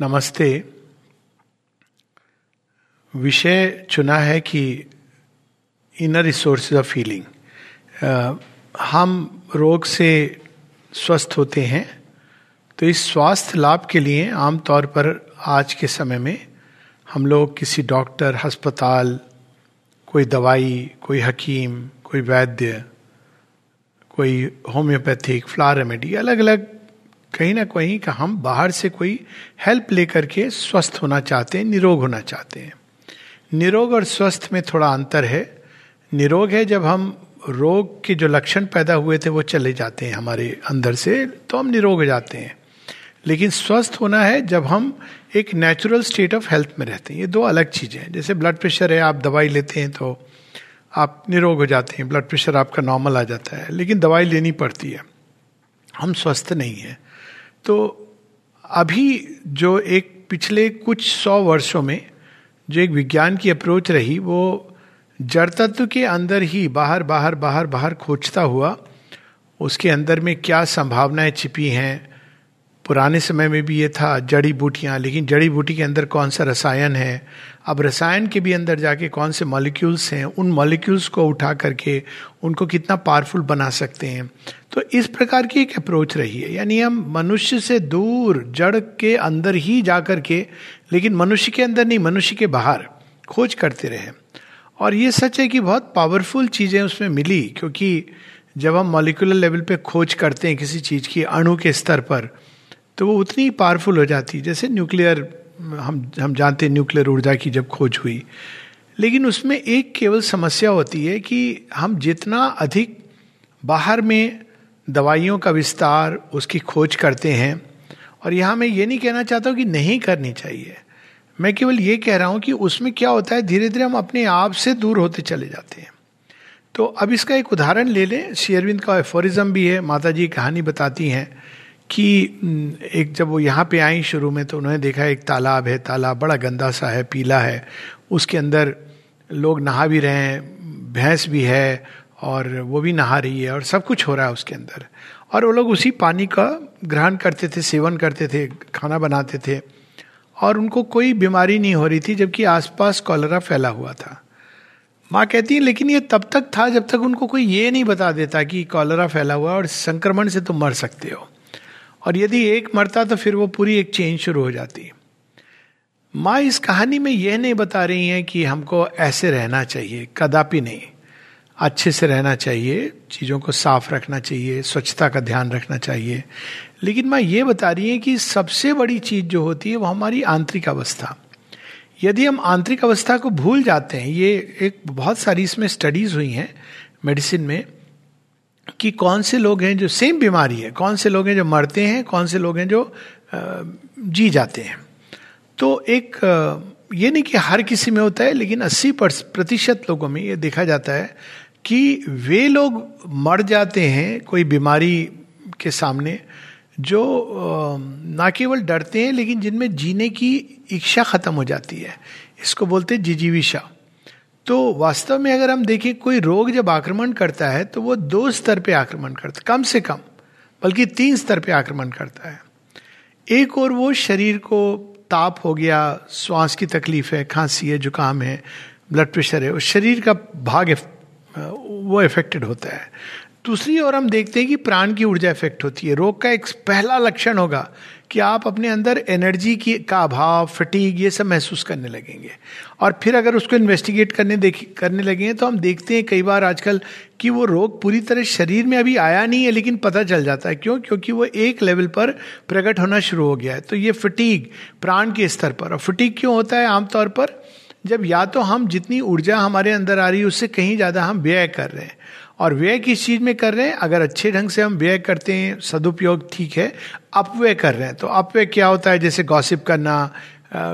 नमस्ते। विषय चुना है कि इनर रिसोर्सेज ऑफ फीलिंग। हम रोग से स्वस्थ होते हैं, तो इस स्वास्थ्य लाभ के लिए आमतौर पर आज के समय में हम लोग किसी डॉक्टर, अस्पताल, कोई दवाई, कोई हकीम, कोई वैद्य, कोई होम्योपैथिक, फ्लावर रेमेडी, अलग अलग कहीं ना कहीं का हम बाहर से कोई हेल्प लेकर के स्वस्थ होना चाहते हैं, निरोग होना चाहते हैं। निरोग और स्वस्थ में थोड़ा अंतर है। निरोग है जब हम रोग के जो लक्षण पैदा हुए थे वो चले जाते हैं हमारे अंदर से, तो हम निरोग हो जाते हैं। लेकिन स्वस्थ होना है जब हम एक नेचुरल स्टेट ऑफ हेल्थ में रहते हैं। ये दो अलग चीज़ें हैं। जैसे ब्लड प्रेशर है, आप दवाई लेते हैं तो आप निरोग हो जाते हैं, ब्लड प्रेशर आपका नॉर्मल आ जाता है, लेकिन दवाई लेनी पड़ती है, हम स्वस्थ नहीं हैं। तो अभी जो एक पिछले कुछ 100 वर्षों में जो एक विज्ञान की अप्रोच रही, वो जड़ तत्व के अंदर ही बाहर बाहर बाहर बाहर खोजता हुआ उसके अंदर में क्या संभावनाएं छिपी हैं। पुराने समय में भी ये था जड़ी बूटियाँ, लेकिन जड़ी बूटी के अंदर कौन सा रसायन है, अब रसायन के भी अंदर जाके कौन से मॉलिक्यूल्स हैं, उन मॉलिक्यूल्स को उठा करके उनको कितना पावरफुल बना सकते हैं। तो इस प्रकार की एक अप्रोच रही है, यानी हम मनुष्य से दूर जड़ के अंदर ही जा करके, लेकिन मनुष्य के अंदर नहीं, मनुष्य के बाहर खोज करते रहे। और ये सच है कि बहुत पावरफुल चीज़ें उसमें मिली, क्योंकि जब हम मॉलिक्यूलर लेवल पे खोज करते हैं किसी चीज़ की अणु के स्तर पर, तो वो उतनी पावरफुल हो जाती है। जैसे न्यूक्लियर, हम जानते हैं न्यूक्लियर ऊर्जा की जब खोज हुई, लेकिन उसमें एक केवल समस्या होती है कि हम जितना अधिक बाहर में दवाइयों का विस्तार, उसकी खोज करते हैं, और यहाँ मैं ये नहीं कहना चाहता हूँ कि नहीं करनी चाहिए, मैं केवल ये कह रहा हूँ कि उसमें क्या होता है, धीरे धीरे हम अपने आप से दूर होते चले जाते हैं। तो अब इसका एक उदाहरण ले लें। शेरविंद का एफोरिज्म भी है। माता जी कहानी बताती हैं कि एक, जब वो यहाँ पे आई शुरू में, तो उन्होंने देखा एक तालाब है, तालाब बड़ा गंदा सा है, पीला है, उसके अंदर लोग नहा भी रहे हैं, भैंस भी है और वो भी नहा रही है और सब कुछ हो रहा है उसके अंदर, और वो लोग उसी पानी का ग्रहण करते थे, सेवन करते थे, खाना बनाते थे, और उनको कोई बीमारी नहीं हो रही थी, जबकि आसपास कॉलरा फैला हुआ था। माँ कहती है लेकिन ये तब तक था जब तक उनको कोई ये नहीं बता देता कि कॉलरा फैला हुआ और संक्रमण से तुम मर सकते हो, और यदि एक मरता तो फिर वो पूरी एक चेन शुरू हो जाती। माँ इस कहानी में यह नहीं बता रही हैं कि हमको ऐसे रहना चाहिए, कदापि नहीं, अच्छे से रहना चाहिए, चीज़ों को साफ रखना चाहिए, स्वच्छता का ध्यान रखना चाहिए। लेकिन माँ ये बता रही है कि सबसे बड़ी चीज़ जो होती है वो हमारी आंतरिक अवस्था। यदि हम आंतरिक अवस्था को भूल जाते हैं, ये एक बहुत सारी इसमें स्टडीज़ हुई हैं मेडिसिन में, कि कौन से लोग हैं जो सेम बीमारी है, कौन से लोग हैं जो मरते हैं, कौन से लोग हैं जो जी जाते हैं। तो एक ये नहीं कि हर किसी में होता है, लेकिन 80% लोगों में ये देखा जाता है कि वे लोग मर जाते हैं कोई बीमारी के सामने जो ना केवल डरते हैं, लेकिन जिनमें जीने की इच्छा ख़त्म हो जाती है। इसको बोलते हैं जिजीविषा। तो वास्तव में अगर हम देखें, कोई रोग जब आक्रमण करता है तो वो 2 स्तर पे आक्रमण करता है, कम से कम, बल्कि 3 स्तर पे आक्रमण करता है। एक और वो शरीर को ताप हो गया, श्वास की तकलीफ है, खांसी है, जुकाम है, ब्लड प्रेशर है, उस शरीर का भाग वो इफेक्टेड होता है। दूसरी ओर हम देखते हैं कि प्राण की ऊर्जा इफेक्ट होती है। रोग का एक पहला लक्षण होगा कि आप अपने अंदर एनर्जी का अभाव, फटीग, ये सब महसूस करने लगेंगे। और फिर अगर उसको इन्वेस्टिगेट करने लगेंगे तो हम देखते हैं कई बार आजकल कि वो रोग पूरी तरह शरीर में अभी आया नहीं है, लेकिन पता चल जाता है। क्यों? क्योंकि वो एक लेवल पर प्रकट होना शुरू हो गया है। तो ये फटीग प्राण के स्तर पर। और फटीग क्यों होता है आमतौर पर? जब या तो हम जितनी ऊर्जा हमारे अंदर आ रही है उससे कहीं ज़्यादा हम व्यय कर रहे हैं, और व्यय किस चीज़ में कर रहे हैं, अगर अच्छे ढंग से हम व्यय करते हैं, सदुपयोग ठीक है, अपव्यय कर रहे हैं। तो अपव्यय क्या होता है? जैसे गॉसिप करना,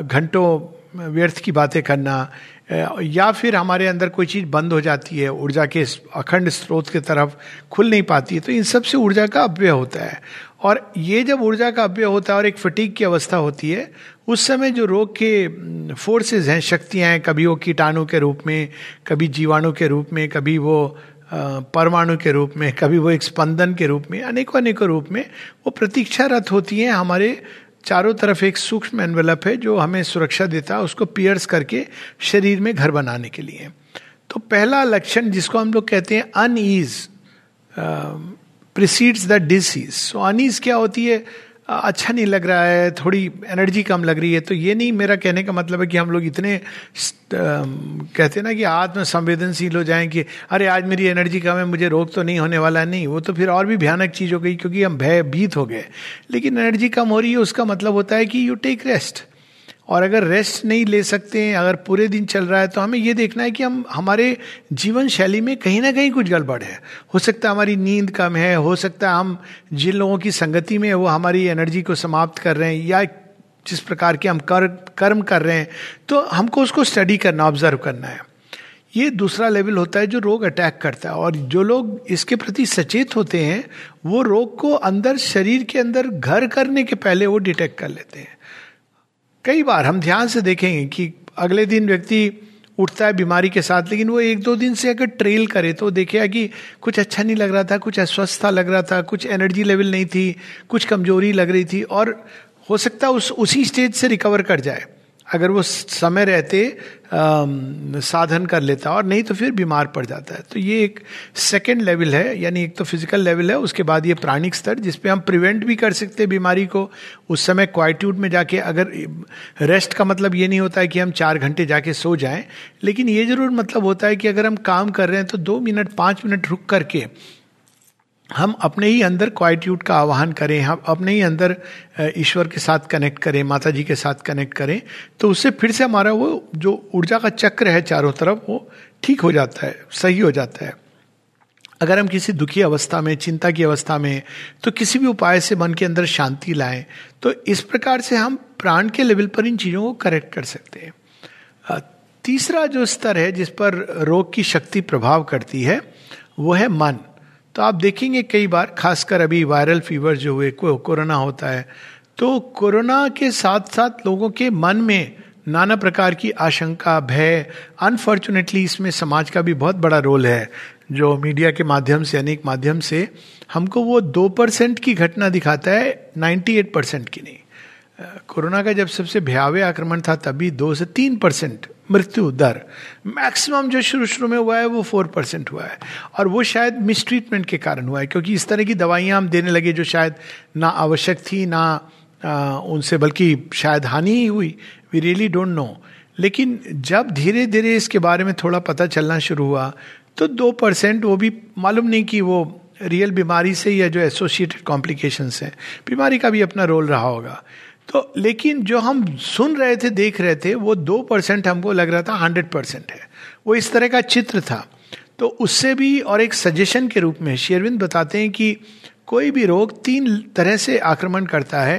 घंटों व्यर्थ की बातें करना, या फिर हमारे अंदर कोई चीज़ बंद हो जाती है, ऊर्जा के अखंड स्रोत की तरफ खुल नहीं पाती है, तो इन सब से ऊर्जा का अपव्यय होता है। और ये जब ऊर्जा का अपव्यय होता है और एक फटीग की अवस्था होती है, उस समय जो रोग के फोर्सेज हैं, शक्तियाँ हैं, कभी वो कीटाणु के रूप में, कभी जीवाणु के रूप में, कभी वो परमाणु के रूप में, कभी वो एक स्पंदन के रूप में, अनेकों रूप में वो प्रतीक्षारत होती हैं हमारे चारों तरफ एक सूक्ष्म एनवेलप है जो हमें सुरक्षा देता है, उसको पियर्स करके शरीर में घर बनाने के लिए। तो पहला लक्षण जिसको हम लोग कहते हैं unease precedes the disease. So unease क्या होती है? अच्छा नहीं लग रहा है, थोड़ी एनर्जी कम लग रही है। तो ये नहीं, मेरा कहने का मतलब है कि हम लोग इतने कहते हैं ना कि आत्म संवेदनशील हो जाएं कि अरे आज मेरी एनर्जी कम है, मुझे रोग तो नहीं होने वाला। नहीं, वो तो फिर और भी भयानक चीज़ हो गई क्योंकि हम भयभीत हो गए। लेकिन एनर्जी कम हो रही है, उसका मतलब होता है कि यू टेक रेस्ट। और अगर रेस्ट नहीं ले सकते हैं, अगर पूरे दिन चल रहा है, तो हमें ये देखना है कि हम हमारे जीवन शैली में कहीं ना कहीं कुछ गड़बड़ है। हो सकता है हमारी नींद कम है, हो सकता है हम जिन लोगों की संगति में वो हमारी एनर्जी को समाप्त कर रहे हैं, या जिस प्रकार के हम कर्म कर रहे हैं, तो हमको उसको स्टडी करना, ऑब्जर्व करना है। ये दूसरा लेवल होता है जो रोग अटैक करता है। और जो लोग इसके प्रति सचेत होते हैं वो रोग को अंदर, शरीर के अंदर घर करने के पहले वो डिटेक्ट कर लेते हैं। कई बार हम ध्यान से देखेंगे कि अगले दिन व्यक्ति उठता है बीमारी के साथ, लेकिन वो एक दो दिन से अगर ट्रेल करे तो देखेगा कि कुछ अच्छा नहीं लग रहा था, कुछ अस्वस्थ लग रहा था, कुछ एनर्जी लेवल नहीं थी, कुछ कमजोरी लग रही थी। और हो सकता है उसी स्टेज से रिकवर कर जाए अगर वो समय रहते साधन कर लेता, और नहीं तो फिर बीमार पड़ जाता है। तो ये एक सेकेंड लेवल है, यानी एक तो फिजिकल लेवल है, उसके बाद ये प्राणिक स्तर जिसपे हम प्रिवेंट भी कर सकते हैं बीमारी को। उस समय क्वाइट्यूड में जाके, अगर रेस्ट का मतलब ये नहीं होता है कि हम 4 घंटे जाके सो जाएं, लेकिन ये जरूर मतलब होता है कि अगर हम काम कर रहे हैं तो 2 मिनट 5 मिनट रुक करके हम अपने ही अंदर क्वाइट्यूड का आह्वान करें, हम अपने ही अंदर ईश्वर के साथ कनेक्ट करें, माता जी के साथ कनेक्ट करें, तो उससे फिर से हमारा वो जो ऊर्जा का चक्र है चारों तरफ, वो ठीक हो जाता है, सही हो जाता है। अगर हम किसी दुखी अवस्था में, चिंता की अवस्था में, तो किसी भी उपाय से मन के अंदर शांति लाएं। तो इस प्रकार से हम प्राण के लेवल पर इन चीज़ों को करेक्ट कर सकते हैं। तीसरा जो स्तर है जिस पर रोग की शक्ति प्रभाव करती है वो है मन। तो आप देखेंगे कई बार, खासकर अभी वायरल फीवर जो हुए, कोरोना होता है, तो कोरोना के साथ साथ लोगों के मन में नाना प्रकार की आशंका, भय, अनफॉर्चुनेटली इसमें समाज का भी बहुत बड़ा रोल है, जो मीडिया के माध्यम से, अनेक माध्यम से हमको वो 2% की घटना दिखाता है, 98% की नहीं। कोरोना का जब सबसे भयावह आक्रमण था तभी 2 से 3% मृत्यु दर, मैक्सिमम जो शुरू में हुआ है वो 4% हुआ है, और वो शायद मिसट्रीटमेंट के कारण हुआ है, क्योंकि इस तरह की दवाइयाँ हम देने लगे जो शायद ना आवश्यक थी, ना उनसे बल्कि शायद हानि ही हुई। We really don't know. लेकिन जब धीरे धीरे इसके बारे में थोड़ा पता चलना शुरू हुआ तो 2%, वो भी मालूम नहीं कि वो रियल बीमारी से या जो एसोसिएटेड कॉम्प्लिकेशंस हैं, बीमारी का भी अपना रोल रहा होगा। तो लेकिन जो हम सुन रहे थे, देख रहे थे, वो 2% हमको लग रहा था 100% है, वो इस तरह का चित्र था। तो उससे भी और एक सजेशन के रूप में शेरविंद बताते हैं कि कोई भी रोग 3 तरह से आक्रमण करता है।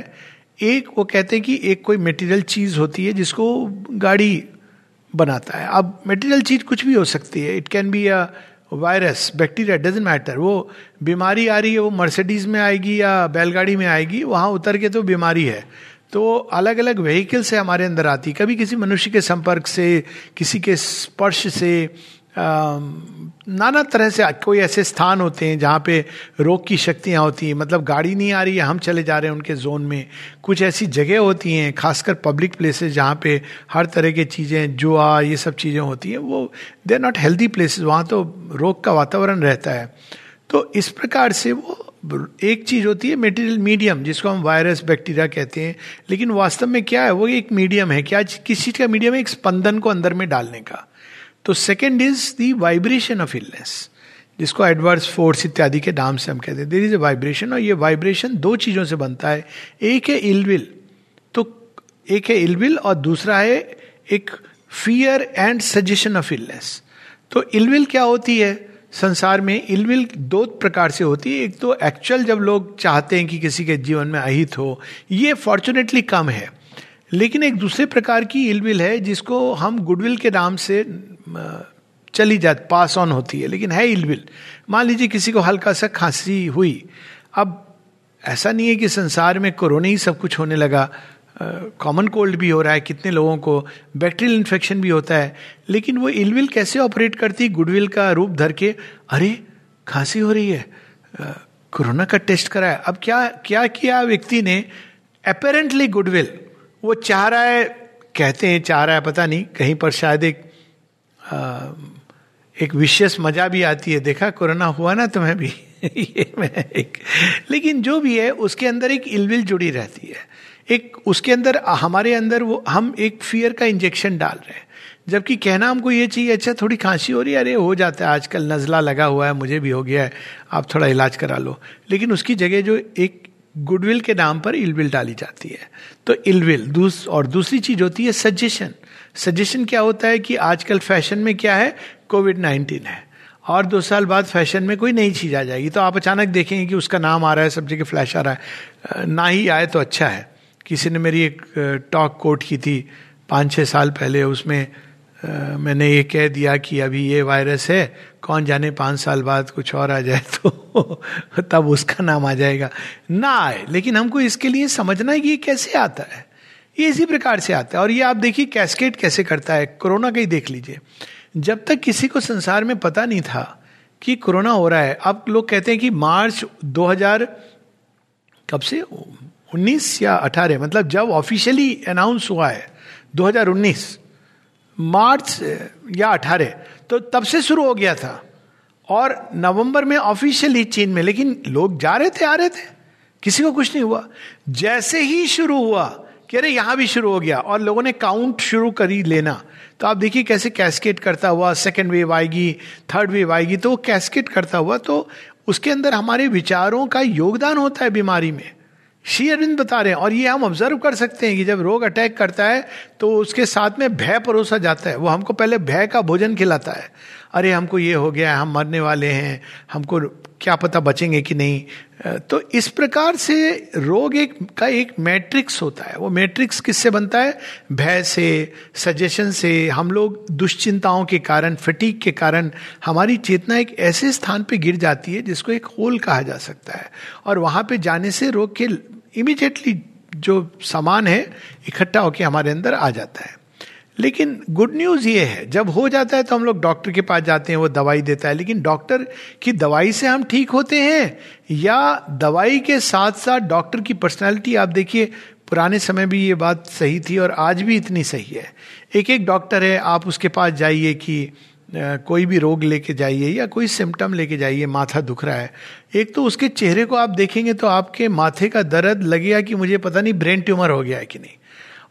एक, वो कहते हैं कि एक कोई मटेरियल चीज़ होती है जिसको गाड़ी बनाता है। अब मटेरियल चीज़ कुछ भी हो सकती है, it can be a virus, bacteria, doesn't matter. वो बीमारी आ रही है, वो मर्सिडीज में आएगी या बैलगाड़ी में आएगी, वहाँ उतर के तो बीमारी है। तो अलग अलग व्हीकल से हमारे अंदर आती, कभी किसी मनुष्य के संपर्क से, किसी के स्पर्श से, नाना तरह से। कोई ऐसे स्थान होते हैं जहाँ पे रोग की शक्तियाँ होती हैं, मतलब गाड़ी नहीं आ रही है, हम चले जा रहे हैं उनके जोन में। कुछ ऐसी जगह होती हैं, खासकर पब्लिक प्लेसेस, जहाँ पे हर तरह की चीज़ें, जुआ, ये सब चीज़ें होती हैं, वो they are not healthy places, वहाँ तो रोग का वातावरण रहता है। तो इस प्रकार से वो एक चीज होती है मटेरियल मीडियम, जिसको हम वायरस, बैक्टीरिया कहते हैं, लेकिन वास्तव में क्या है, वो एक मीडियम है। क्या किस चीज का मीडियम है? एक स्पंदन को अंदर में डालने का। तो second is the vibration of illness, जिसको एडवर्स फोर्स इत्यादि के नाम से हम कहते हैं। देयर इज अ वाइब्रेशन, और ये वाइब्रेशन 2 चीजों से बनता है। एक है इलविल, तो एक है इलविल, और दूसरा है एक fear and suggestion of illness. तो इलविल क्या होती है? संसार में इलविल 2 प्रकार से होती है। एक तो एक्चुअल, जब लोग चाहते हैं कि किसी के जीवन में अहित हो, ये फॉर्चुनेटली कम है। लेकिन एक दूसरे प्रकार की इलविल है जिसको हम गुडविल के नाम से चली जाती, पास ऑन होती है, लेकिन है इलविल। मान लीजिए किसी को हल्का सा खांसी हुई, अब ऐसा नहीं है कि संसार में कोरोना ही सब कुछ होने लगा, कॉमन कोल्ड भी हो रहा है कितने लोगों को, बैक्टीरियल इन्फेक्शन भी होता है, लेकिन वो इलविल कैसे ऑपरेट करती, गुडविल का रूप धर के, अरे खांसी हो रही है, कोरोना का टेस्ट कराया। अब क्या क्या किया व्यक्ति ने, अपेरेंटली गुडविल, वो चाह रहा है, कहते हैं चाह रहा है, पता नहीं, कहीं पर शायद एक विशेष मजा भी आती है, देखा कोरोना हुआ ना तुम्हें भी लेकिन जो भी है उसके अंदर एक इलविल जुड़ी रहती है, एक उसके अंदर, हमारे अंदर वो, हम एक फियर का इंजेक्शन डाल रहे हैं, जबकि कहना हमको ये चाहिए अच्छा थोड़ी खांसी हो रही है, अरे हो जाता है, आजकल नज़ला लगा हुआ है, मुझे भी हो गया है, आप थोड़ा इलाज करा लो, लेकिन उसकी जगह जो एक गुडविल के नाम पर इलविल डाली जाती है, तो इलविल और दूसरी चीज होती है सजेशन। सजेशन क्या होता है कि आजकल फैशन में क्या है, कोविड-19 है और 2 साल बाद फैशन में कोई नई चीज आ जाएगी, तो आप अचानक देखेंगे कि उसका नाम आ रहा है, सब जगह फ्लैश आ रहा है, ना ही आए तो अच्छा है। किसी ने मेरी एक टॉक कोट की थी 5-6 साल पहले, उसमें मैंने ये कह दिया कि अभी ये वायरस है, कौन जाने 5 साल बाद कुछ और आ जाए तो तब उसका नाम आ जाएगा, ना आए, लेकिन हमको इसके लिए समझना है कि ये कैसे आता है, ये इसी प्रकार से आता है। और ये आप देखिए कैस्केड कैसे करता है, कोरोना का ही देख लीजिए, जब तक किसी को संसार में पता नहीं था कि कोरोना हो रहा है, अब लोग कहते हैं कि मार्च 2000 कब से 19 या 18, मतलब जब ऑफिशियली अनाउंस हुआ है 2019 मार्च या 18, तो तब से शुरू हो गया था और नवंबर में ऑफिशियली चीन में, लेकिन लोग जा रहे थे आ रहे थे, किसी को कुछ नहीं हुआ। जैसे ही शुरू हुआ कि अरे यहाँ भी शुरू हो गया, और लोगों ने काउंट शुरू करी लेना, तो आप देखिए कैसे कैस्केड करता हुआ, सेकेंड वेव आएगी, थर्ड वेव आएगी, तो वो कैस्केड करता हुआ, तो उसके अंदर हमारे विचारों का योगदान होता है बीमारी में। श्री अरविंद बता रहे हैं, और ये हम ऑब्जर्व कर सकते हैं कि जब रोग अटैक करता है तो उसके साथ में भय परोसा जाता है, वो हमको पहले भय का भोजन खिलाता है, अरे हमको ये हो गया है, हम मरने वाले हैं, हमको क्या पता बचेंगे कि नहीं। तो इस प्रकार से रोग एक मैट्रिक्स होता है, वो मैट्रिक्स किससे बनता है, भय से, सजेशन से। हम लोग दुश्चिंताओं के कारण, फटीग के कारण हमारी चेतना एक ऐसे स्थान पे गिर जाती है जिसको एक होल कहा जा सकता है, और वहाँ पे जाने से रोग के इमीडिएटली जो सामान है इकट्ठा होके हमारे अंदर आ जाता है। लेकिन गुड न्यूज़ ये है जब हो जाता है तो हम लोग डॉक्टर के पास जाते हैं, वो दवाई देता है, लेकिन डॉक्टर की दवाई से हम ठीक होते हैं या दवाई के साथ साथ डॉक्टर की पर्सनालिटी। आप देखिए पुराने समय भी ये बात सही थी और आज भी इतनी सही है। एक एक डॉक्टर है, आप उसके पास जाइए कि कोई भी रोग लेके जाइए या कोई सिम्टम लेके जाइए, माथा दुख रहा है, एक तो उसके चेहरे को आप देखेंगे तो आपके माथे का दर्द लगेगा कि मुझे पता नहीं ब्रेन ट्यूमर हो गया है कि नहीं,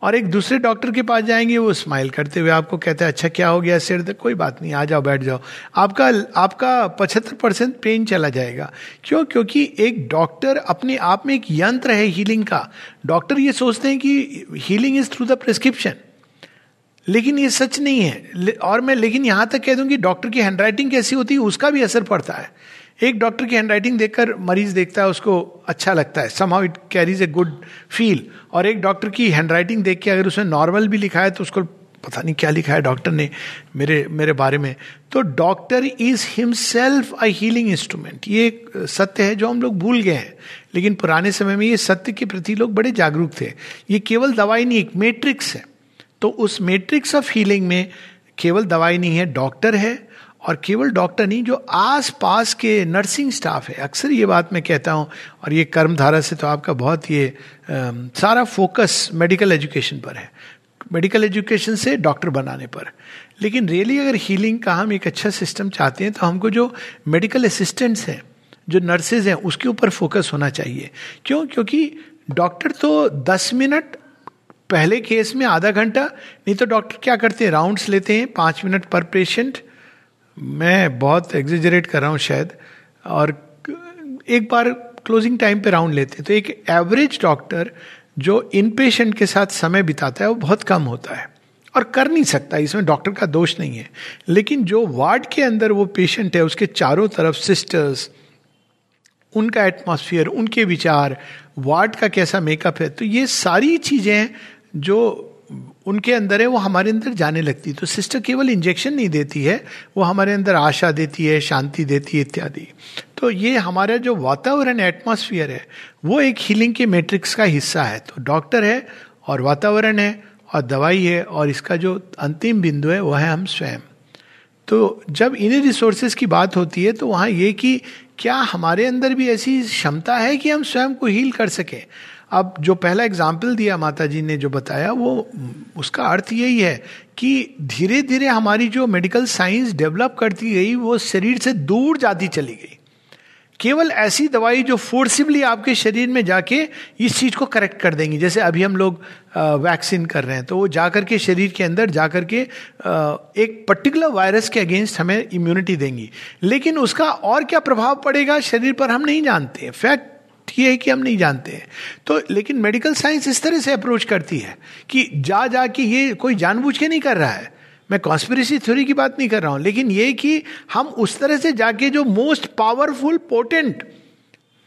और एक दूसरे डॉक्टर के पास जाएंगे वो स्माइल करते हुए आपको कहते हैं अच्छा क्या हो गया, सिर दर्द, कोई बात नहीं, आ जाओ बैठ जाओ, आपका 75% पेन चला जाएगा। क्यों? क्योंकि एक डॉक्टर अपने आप में एक यंत्र है हीलिंग का। डॉक्टर ये सोचते हैं कि healing is through the prescription, लेकिन ये सच नहीं है। और मैं लेकिन यहाँ तक कह दूँ कि डॉक्टर की हैंडराइटिंग कैसी होती है उसका भी असर पड़ता है। एक डॉक्टर की हैंडराइटिंग देखकर मरीज देखता है, उसको अच्छा लगता है, somehow it carries a good feel, और एक डॉक्टर की हैंडराइटिंग देख के अगर उसने नॉर्मल भी लिखा है तो उसको पता नहीं क्या लिखा है डॉक्टर ने मेरे बारे में। तो doctor is himself a healing instrument, ये एक सत्य है जो हम लोग भूल गए हैं, लेकिन पुराने समय में ये सत्य के प्रति लोग बड़े जागरूक थे। ये केवल दवाई नहीं, एक मैट्रिक्स है, तो उस मैट्रिक्स ऑफ हीलिंग में केवल दवाई नहीं है, डॉक्टर है, और केवल डॉक्टर नहीं, जो आस पास के नर्सिंग स्टाफ है। अक्सर ये बात मैं कहता हूँ, और ये कर्मधारा से तो आपका बहुत ये सारा फोकस मेडिकल एजुकेशन पर है, मेडिकल एजुकेशन से डॉक्टर बनाने पर। लेकिन रियली अगर हीलिंग का हम एक अच्छा सिस्टम चाहते हैं तो हमको जो मेडिकल असिस्टेंट्स हैं, जो नर्सेज हैं, उसके ऊपर फोकस होना चाहिए। क्यों? क्योंकि डॉक्टर तो 10 मिनट पहले केस में, आधा घंटा, नहीं तो डॉक्टर क्या करते हैं, राउंड्स लेते हैं 5 मिनट पर पेशेंट। मैं बहुत एग्जेजरेट कर रहा हूँ शायद, और एक बार क्लोजिंग टाइम पे राउंड लेते हैं। तो एक एवरेज डॉक्टर जो इन पेशेंट के साथ समय बिताता है वो बहुत कम होता है, और कर नहीं सकता, इसमें डॉक्टर का दोष नहीं है। लेकिन जो वार्ड के अंदर वो पेशेंट है, उसके चारों तरफ सिस्टर्स, उनका एटमॉस्फेयर, उनके विचार, वार्ड का कैसा मेकअप है, तो ये सारी चीज़ें जो उनके अंदर है वो हमारे अंदर जाने लगती है। तो सिस्टर केवल इंजेक्शन नहीं देती है, वो हमारे अंदर आशा देती है, शांति देती है इत्यादि। तो ये हमारा जो वातावरण एटमॉस्फियर है वो एक हीलिंग के मैट्रिक्स का हिस्सा है। तो डॉक्टर है और वातावरण है और दवाई है, और इसका जो अंतिम बिंदु है वह है हम स्वयं। तो जब इन्हीं रिसोर्सेज की बात होती है तो वहाँ ये कि क्या हमारे अंदर भी ऐसी क्षमता है कि हम स्वयं को हील कर सकें। अब जो पहला एग्जाम्पल दिया माताजी ने जो बताया वो उसका अर्थ यही है कि धीरे धीरे हमारी जो मेडिकल साइंस डेवलप करती गई वो शरीर से दूर जाती चली गई। केवल ऐसी दवाई जो फोर्सिबली आपके शरीर में जाके इस चीज़ को करेक्ट कर देंगी, जैसे अभी हम लोग वैक्सीन कर रहे हैं तो वो जाकर के शरीर के अंदर जाकर के एक पर्टिकुलर वायरस के अगेंस्ट हमें इम्यूनिटी देंगी, लेकिन उसका और क्या प्रभाव पड़ेगा शरीर पर हम नहीं जानते। फैक्ट ये है कि हम नहीं जानते हैं। तो लेकिन मेडिकल साइंस इस तरह से अप्रोच करती है कि जा जा के ये कोई जानबूझ के नहीं कर रहा है, मैं कॉन्स्पिरेसी थ्योरी की बात नहीं कर रहा हूं, लेकिन ये कि हम उस तरह से जाके जो मोस्ट पावरफुल पोटेंट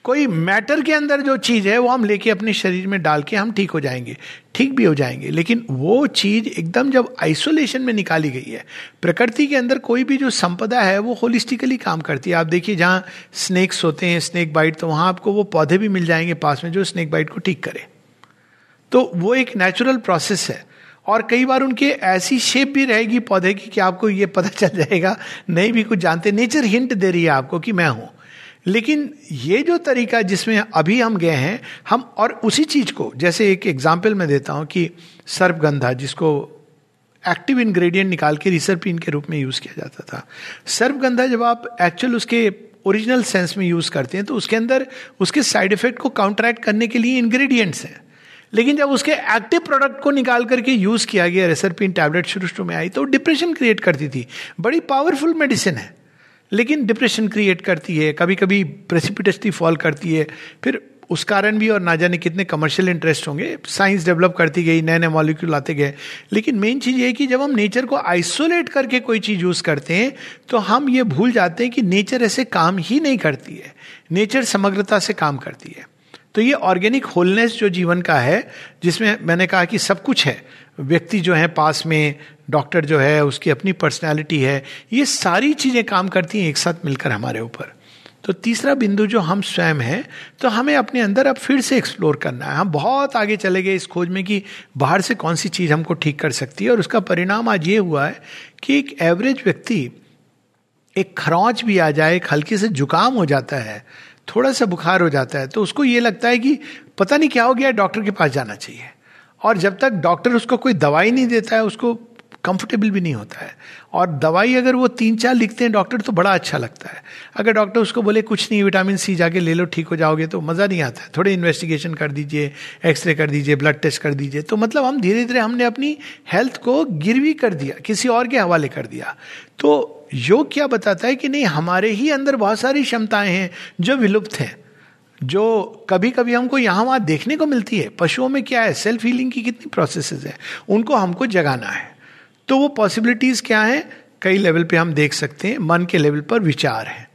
कोई मैटर के अंदर जो चीज़ है वो हम लेके अपने शरीर में डाल के हम ठीक हो जाएंगे, ठीक भी हो जाएंगे। लेकिन वो चीज़ एकदम जब आइसोलेशन में निकाली गई है, प्रकृति के अंदर कोई भी जो संपदा है वो होलिस्टिकली काम करती है। आप देखिए जहाँ स्नेक्स होते हैं, स्नेक बाइट, तो वहाँ आपको वो पौधे भी मिल जाएंगे पास में जो स्नेक बाइट को ठीक करे। तो वो एक नेचुरल प्रोसेस है और कई बार उनके ऐसी शेप भी रहेगी पौधे की कि आपको ये पता चल जाएगा नहीं भी कुछ जानते, नेचर हिंट दे रही है आपको कि मैं हूँ। लेकिन ये जो तरीका जिसमें अभी हम गए हैं हम, और उसी चीज़ को जैसे एक एग्जाम्पल मैं देता हूँ कि सर्पगंधा जिसको एक्टिव इंग्रेडिएंट निकाल के रिसर्पिन के रूप में यूज़ किया जाता था, सर्पगंधा जब आप एक्चुअल उसके ओरिजिनल सेंस में यूज़ करते हैं तो उसके अंदर उसके साइड इफेक्ट को काउंटरैक्ट करने के लिए इंग्रेडिएंट्स हैं, लेकिन जब उसके एक्टिव प्रोडक्ट को निकाल करके यूज़ किया गया, रिसर्पिन टैबलेट शुरू में आई तो डिप्रेशन क्रिएट करती थी। बड़ी पावरफुल मेडिसिन है लेकिन डिप्रेशन क्रिएट करती है, कभी कभी प्रेसिपिटसली फॉल करती है, फिर उस कारण भी और ना जाने कितने कमर्शियल इंटरेस्ट होंगे। साइंस डेवलप करती गई, नए नए मॉलिक्यूल आते गए, लेकिन मेन चीज़ ये है कि जब हम नेचर को आइसोलेट करके कोई चीज़ यूज़ करते हैं तो हम ये भूल जाते हैं कि नेचर ऐसे काम ही नहीं करती है, नेचर समग्रता से काम करती है। तो ये ऑर्गेनिक होलनेस जो जीवन का है, जिसमें मैंने कहा कि सब कुछ है, व्यक्ति जो है पास में, डॉक्टर जो है, उसकी अपनी पर्सनालिटी है, ये सारी चीज़ें काम करती हैं एक साथ मिलकर हमारे ऊपर। तो तीसरा बिंदु जो हम स्वयं हैं, तो हमें अपने अंदर अब फिर से एक्सप्लोर करना है। हम बहुत आगे चले गए इस खोज में कि बाहर से कौन सी चीज़ हमको ठीक कर सकती है, और उसका परिणाम आज ये हुआ है कि एक एवरेज व्यक्ति, एक खरौंच भी आ जाए, एक हल्के से जुकाम हो जाता है, थोड़ा सा बुखार हो जाता है, तो उसको ये लगता है कि पता नहीं क्या हो गया, डॉक्टर के पास जाना चाहिए। और जब तक डॉक्टर उसको कोई दवाई नहीं देता है उसको कंफर्टेबल भी नहीं होता है, और दवाई अगर वो 3-4 लिखते हैं डॉक्टर तो बड़ा अच्छा लगता है, अगर डॉक्टर उसको बोले कुछ नहीं विटामिन C जाके ले लो ठीक हो जाओगे तो मज़ा नहीं आता है, थोड़े इन्वेस्टिगेशन कर दीजिए, एक्सरे कर दीजिए, ब्लड टेस्ट कर दीजिए। तो मतलब हम धीरे धीरे हमने अपनी हेल्थ को गिरवी कर दिया, किसी और के हवाले कर दिया। तो योग क्या बताता है कि नहीं, हमारे ही अंदर बहुत सारी क्षमताएँ हैं जो विलुप्त हैं, जो कभी कभी हमको यहाँ वहाँ देखने को मिलती है। पशुओं में क्या है, सेल्फ हीलिंग की कितनी प्रोसेसेस हैं, उनको हमको जगाना है। तो वो पॉसिबिलिटीज़ क्या हैं, कई लेवल पे हम देख सकते हैं, मन के लेवल पर विचार है।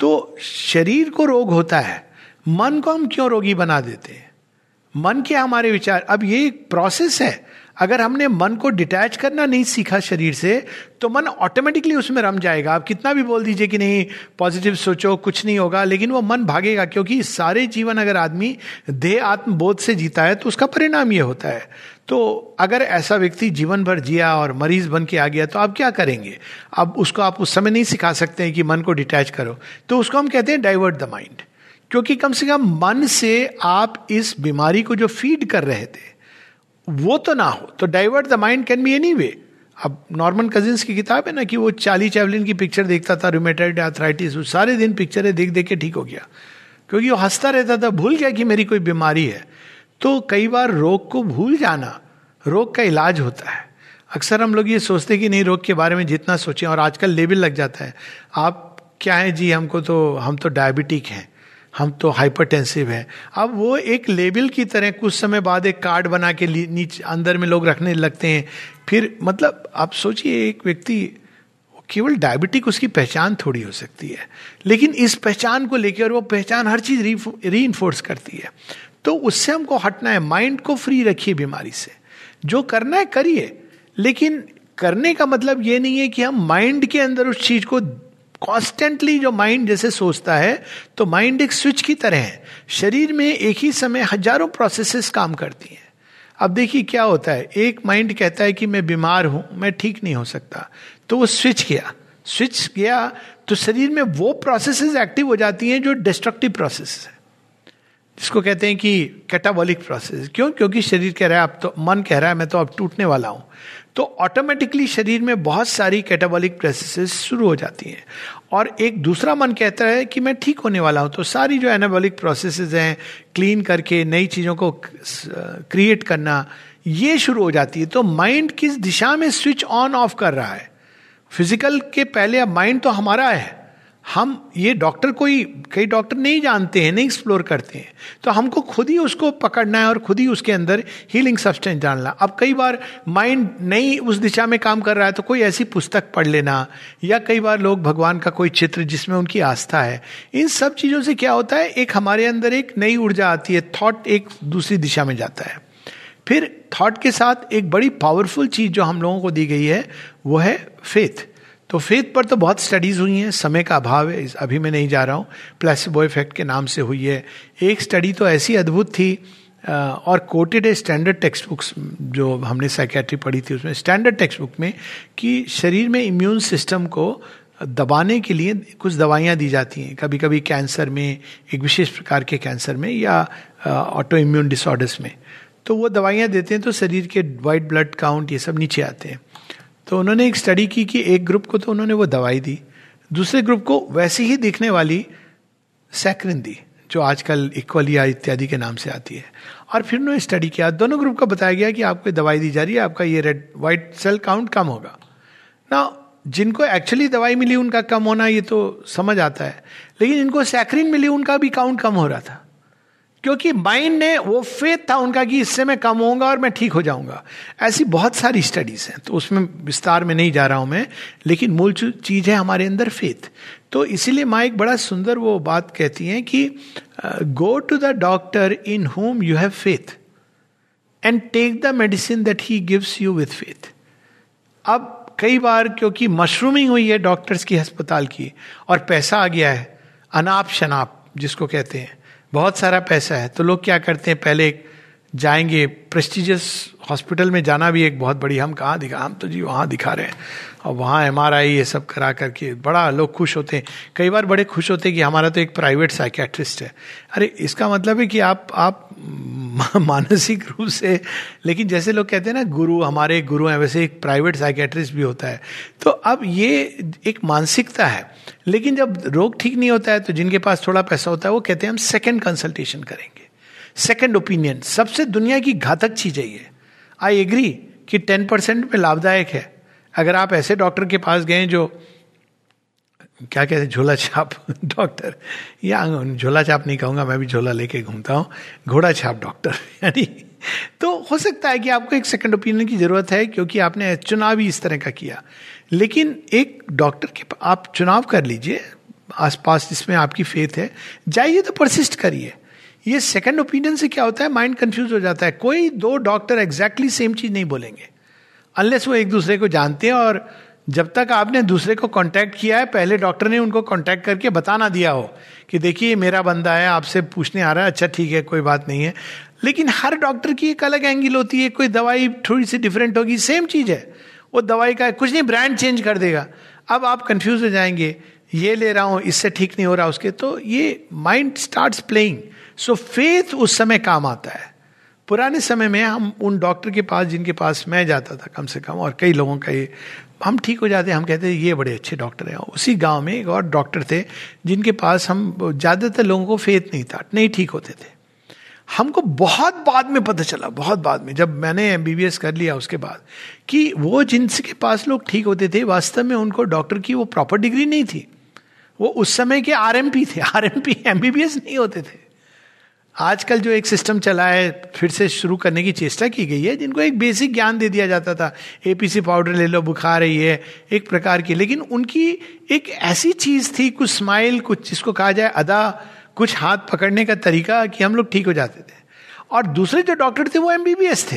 तो शरीर को रोग होता है, मन को हम क्यों रोगी बना देते हैं, मन के हमारे विचार, अब ये एक प्रोसेस है। अगर हमने मन को डिटैच करना नहीं सीखा शरीर से तो मन ऑटोमेटिकली उसमें रम जाएगा। आप कितना भी बोल दीजिए कि नहीं पॉजिटिव सोचो कुछ नहीं होगा, लेकिन वो मन भागेगा, क्योंकि सारे जीवन अगर आदमी देह आत्मबोध से जीता है तो उसका परिणाम ये होता है। तो अगर ऐसा व्यक्ति जीवन भर जिया और मरीज बन के आ गया तो आप क्या करेंगे? अब उसको आप उस समय नहीं सिखा सकते हैं कि मन को डिटैच करो, तो उसको हम कहते हैं डाइवर्ट द माइंड, क्योंकि कम से कम मन से आप इस बीमारी को जो फीड कर रहे थे वो तो ना हो। तो divert the mind can be any way. अब नॉर्मन कजिन्स की किताब है ना कि वो चार्ली चैपलिन की पिक्चर देखता था, रूमेटॉइड आर्थराइटिस, वो सारे दिन पिक्चरें देख देख के ठीक हो गया, क्योंकि वो हंसता रहता था, भूल गया कि मेरी कोई बीमारी है। तो कई बार रोग को भूल जाना रोग का इलाज होता है। अक्सर हम लोग ये सोचते कि नहीं रोग के बारे में जितना सोचें, और आजकल लेबल लग जाता है, आप क्या हैं जी, हम तो डायबिटिक हैं, हम तो हाइपरटेंसिव हैं। अब वो एक लेबल की तरह कुछ समय बाद एक कार्ड बना के नीचे अंदर में लोग रखने लगते हैं। फिर मतलब आप सोचिए, एक व्यक्ति केवल डायबिटिक उसकी पहचान थोड़ी हो सकती है, लेकिन इस पहचान को लेकर वो पहचान हर चीज़ रीइंफोर्स करती है। तो उससे हमको हटना है, माइंड को फ्री रखिए बीमारी से, जो करना है करिए, लेकिन करने का मतलब ये नहीं है कि हम माइंड के अंदर उस चीज़ को कॉन्स्टेंटली, जो माइंड जैसे सोचता है, तो माइंड एक स्विच की तरह है, शरीर में एक ही समय हजारों प्रोसेसेस काम करती हैं। अब देखिए क्या होता है, एक माइंड कहता है कि मैं बीमार हूं, मैं ठीक नहीं हो सकता, तो वो स्विच गया तो शरीर में वो प्रोसेसेस एक्टिव हो जाती हैं जो डिस्ट्रक्टिव प्रोसेसेस है। जिसको कहते हैं कि कैटाबॉलिक प्रोसेस। क्यों? क्योंकि शरीर कह रहा है अब तो, मन कह रहा है मैं तो अब टूटने वाला हूँ, तो ऑटोमेटिकली शरीर में बहुत सारी कैटाबॉलिक प्रोसेसेस शुरू हो जाती हैं। और एक दूसरा मन कहता है कि मैं ठीक होने वाला हूँ, तो सारी जो एनाबॉलिक प्रोसेसेस हैं क्लीन करके नई चीज़ों को क्रिएट करना, ये शुरू हो जाती है। तो माइंड किस दिशा में स्विच ऑन ऑफ कर रहा है फिजिकल के पहले, अब माइंड तो हमारा है। हम ये डॉक्टर कोई, कई डॉक्टर नहीं जानते हैं, नहीं एक्सप्लोर करते हैं, तो हमको खुद ही उसको पकड़ना है और खुद ही उसके अंदर हीलिंग सब्सटेंस डालना। अब कई बार माइंड नहीं उस दिशा में काम कर रहा है तो कोई ऐसी पुस्तक पढ़ लेना, या कई बार लोग भगवान का कोई चित्र जिसमें उनकी आस्था है, इन सब चीज़ों से क्या होता है, एक हमारे अंदर एक नई ऊर्जा आती है, थॉट एक दूसरी दिशा में जाता है। फिर थॉट के साथ एक बड़ी पावरफुल चीज़ जो हम लोगों को दी गई है वो है फेथ। तो फेथ पर तो बहुत स्टडीज़ हुई हैं, समय का अभाव है अभी मैं नहीं जा रहा हूँ, प्लेसिबो इफेक्ट के नाम से हुई है एक स्टडी, तो ऐसी अद्भुत थी और कोटेड है स्टैंडर्ड टेक्स्ट बुक्स जो हमने साइकेट्री पढ़ी थी उसमें, स्टैंडर्ड टेक्स्ट बुक में, कि शरीर में इम्यून सिस्टम को दबाने के लिए कुछ दवाइयाँ दी जाती हैं, कभी कभी कैंसर में, एक विशेष प्रकार के कैंसर में या ऑटो इम्यून डिसऑर्डर्स में, तो वो दवाइयाँ देते हैं तो शरीर के वाइट ब्लड काउंट ये सब नीचे आते हैं। तो उन्होंने एक स्टडी की कि एक ग्रुप को तो उन्होंने वो दवाई दी, दूसरे ग्रुप को वैसी ही दिखने वाली सैक्रिन दी जो आजकल इक्वलिया इत्यादि के नाम से आती है, और फिर उन्होंने स्टडी किया, दोनों ग्रुप को बताया गया कि आपको दवाई दी जा रही है, आपका ये रेड वाइट सेल काउंट कम होगा ना। जिनको एक्चुअली दवाई मिली उनका कम होना ये तो समझ आता है, लेकिन जिनको सैक्रिन मिली उनका भी काउंट कम हो रहा था, क्योंकि माइंड ने वो फेथ था उनका कि इससे मैं कम होऊंगा और मैं ठीक हो जाऊंगा। ऐसी बहुत सारी स्टडीज़ हैं, तो उसमें विस्तार में नहीं जा रहा हूं मैं, लेकिन मूल चीज़ है हमारे अंदर फेथ। तो इसीलिए माँ एक बड़ा सुंदर वो बात कहती हैं कि go to the doctor in whom you have faith and take the medicine that he gives you with faith. अब कई बार क्योंकि मशरूमिंग हुई है डॉक्टर्स की, अस्पताल की, और पैसा आ गया है अनाप शनाप जिसको कहते हैं, बहुत सारा पैसा है, तो लोग क्या करते हैं, पहले जाएंगे प्रेस्टिजियस हॉस्पिटल में, जाना भी एक बहुत बड़ी, हम कहाँ दिखा, हम तो जी वहाँ दिखा रहे हैं, और वहाँ MRI ये सब करा करके बड़ा लोग खुश होते हैं, कई बार बड़े खुश होते हैं कि हमारा तो एक प्राइवेट साइकेट्रिस्ट है। अरे इसका मतलब है कि आप मानसिक रूप से, लेकिन जैसे लोग कहते हैं ना गुरु, हमारे गुरु हैं, वैसे एक प्राइवेट साइकेट्रिस्ट भी होता है। तो अब ये एक मानसिकता है, लेकिन जब रोग ठीक नहीं होता है तो जिनके पास थोड़ा पैसा होता है वो कहते हैं हम सेकेंड कंसल्टेशन करेंगे, सेकेंड ओपिनियन, सबसे दुनिया की घातक चीज़ है ये। आई एग्री कि 10% में लाभदायक है, अगर आप ऐसे डॉक्टर के पास गए जो क्या कहते हैं झोला छाप डॉक्टर, या झोला छाप नहीं कहूँगा, मैं भी झोला लेके घूमता हूँ, घोड़ा छाप डॉक्टर, यानी तो हो सकता है कि आपको एक सेकेंड ओपिनियन की ज़रूरत है क्योंकि आपने चुनाव ही इस तरह का किया। लेकिन एक डॉक्टर के आप चुनाव कर लीजिए आसपास जिसमें आपकी फेथ है, जाइए तो परसिस्ट करिए। ये सेकंड ओपिनियन से क्या होता है, माइंड कंफ्यूज हो जाता है, कोई दो डॉक्टर एग्जैक्टली सेम चीज़ नहीं बोलेंगे अनलेस वो एक दूसरे को जानते हैं, और जब तक आपने दूसरे को कांटेक्ट किया है, पहले डॉक्टर ने उनको कांटेक्ट करके बताना दिया हो कि देखिए मेरा बंदा है आपसे पूछने आ रहा है, अच्छा ठीक है कोई बात नहीं है। लेकिन हर डॉक्टर की एक अलग एंगल होती है, कोई दवाई थोड़ी सी डिफरेंट होगी, सेम चीज़ है, वो दवाई का कुछ नहीं ब्रांड चेंज कर देगा, अब आप कन्फ्यूज हो जाएंगे, ये ले रहा हूँ इससे ठीक नहीं हो रहा उसके, तो ये mind starts playing. So faith उस समय काम आता है। पुराने समय में हम उन डॉक्टर के पास जिनके पास मैं जाता था कम से कम, और कई लोगों का ये हम ठीक हो जाते हैं, हम कहते हैं ये बड़े अच्छे डॉक्टर हैं। उसी गांव में एक और डॉक्टर थे जिनके पास हम ज़्यादातर लोगों को फेथ नहीं था, नहीं ठीक होते थे। हमको बहुत बाद में पता चला, बहुत बाद में जब मैंने MBBS कर लिया उसके बाद, कि वो जिनके पास लोग ठीक होते थे वास्तव में उनको डॉक्टर की वो प्रॉपर डिग्री नहीं थी, वो उस समय के RMP थे, RMP MBBS नहीं होते थे। आजकल जो एक सिस्टम चला है फिर से शुरू करने की चेष्टा की गई है, जिनको एक बेसिक ज्ञान दे दिया जाता था, APC पाउडर ले लो बुखार ही है एक प्रकार की, लेकिन उनकी एक ऐसी चीज़ थी, कुछ स्माइल, कुछ जिसको कहा जाए अदा, कुछ हाथ पकड़ने का तरीका, कि हम लोग ठीक हो जाते थे। और दूसरे जो डॉक्टर थे वो MBBS थे,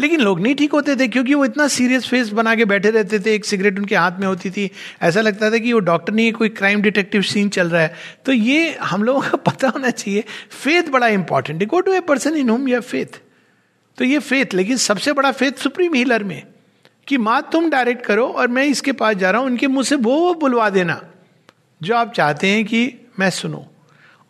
लेकिन लोग नहीं ठीक होते थे क्योंकि वो इतना सीरियस फेस बना के बैठे रहते थे, एक सिगरेट उनके हाथ में होती थी, ऐसा लगता था कि वो डॉक्टर नहीं है, कोई क्राइम डिटेक्टिव सीन चल रहा है। तो ये हम लोगों का पता होना चाहिए, फेथ बड़ा इंपॉर्टेंट है, go to a person in whom या फेथ। तो ये फेथ, लेकिन सबसे बड़ा फेथ सुप्रीम हीलर में, कि माँ तुम डायरेक्ट करो और मैं इसके पास जा रहा हूँ, उनके मुँह से वो बुलवा देना जो आप चाहते हैं कि मैं सुनूँ।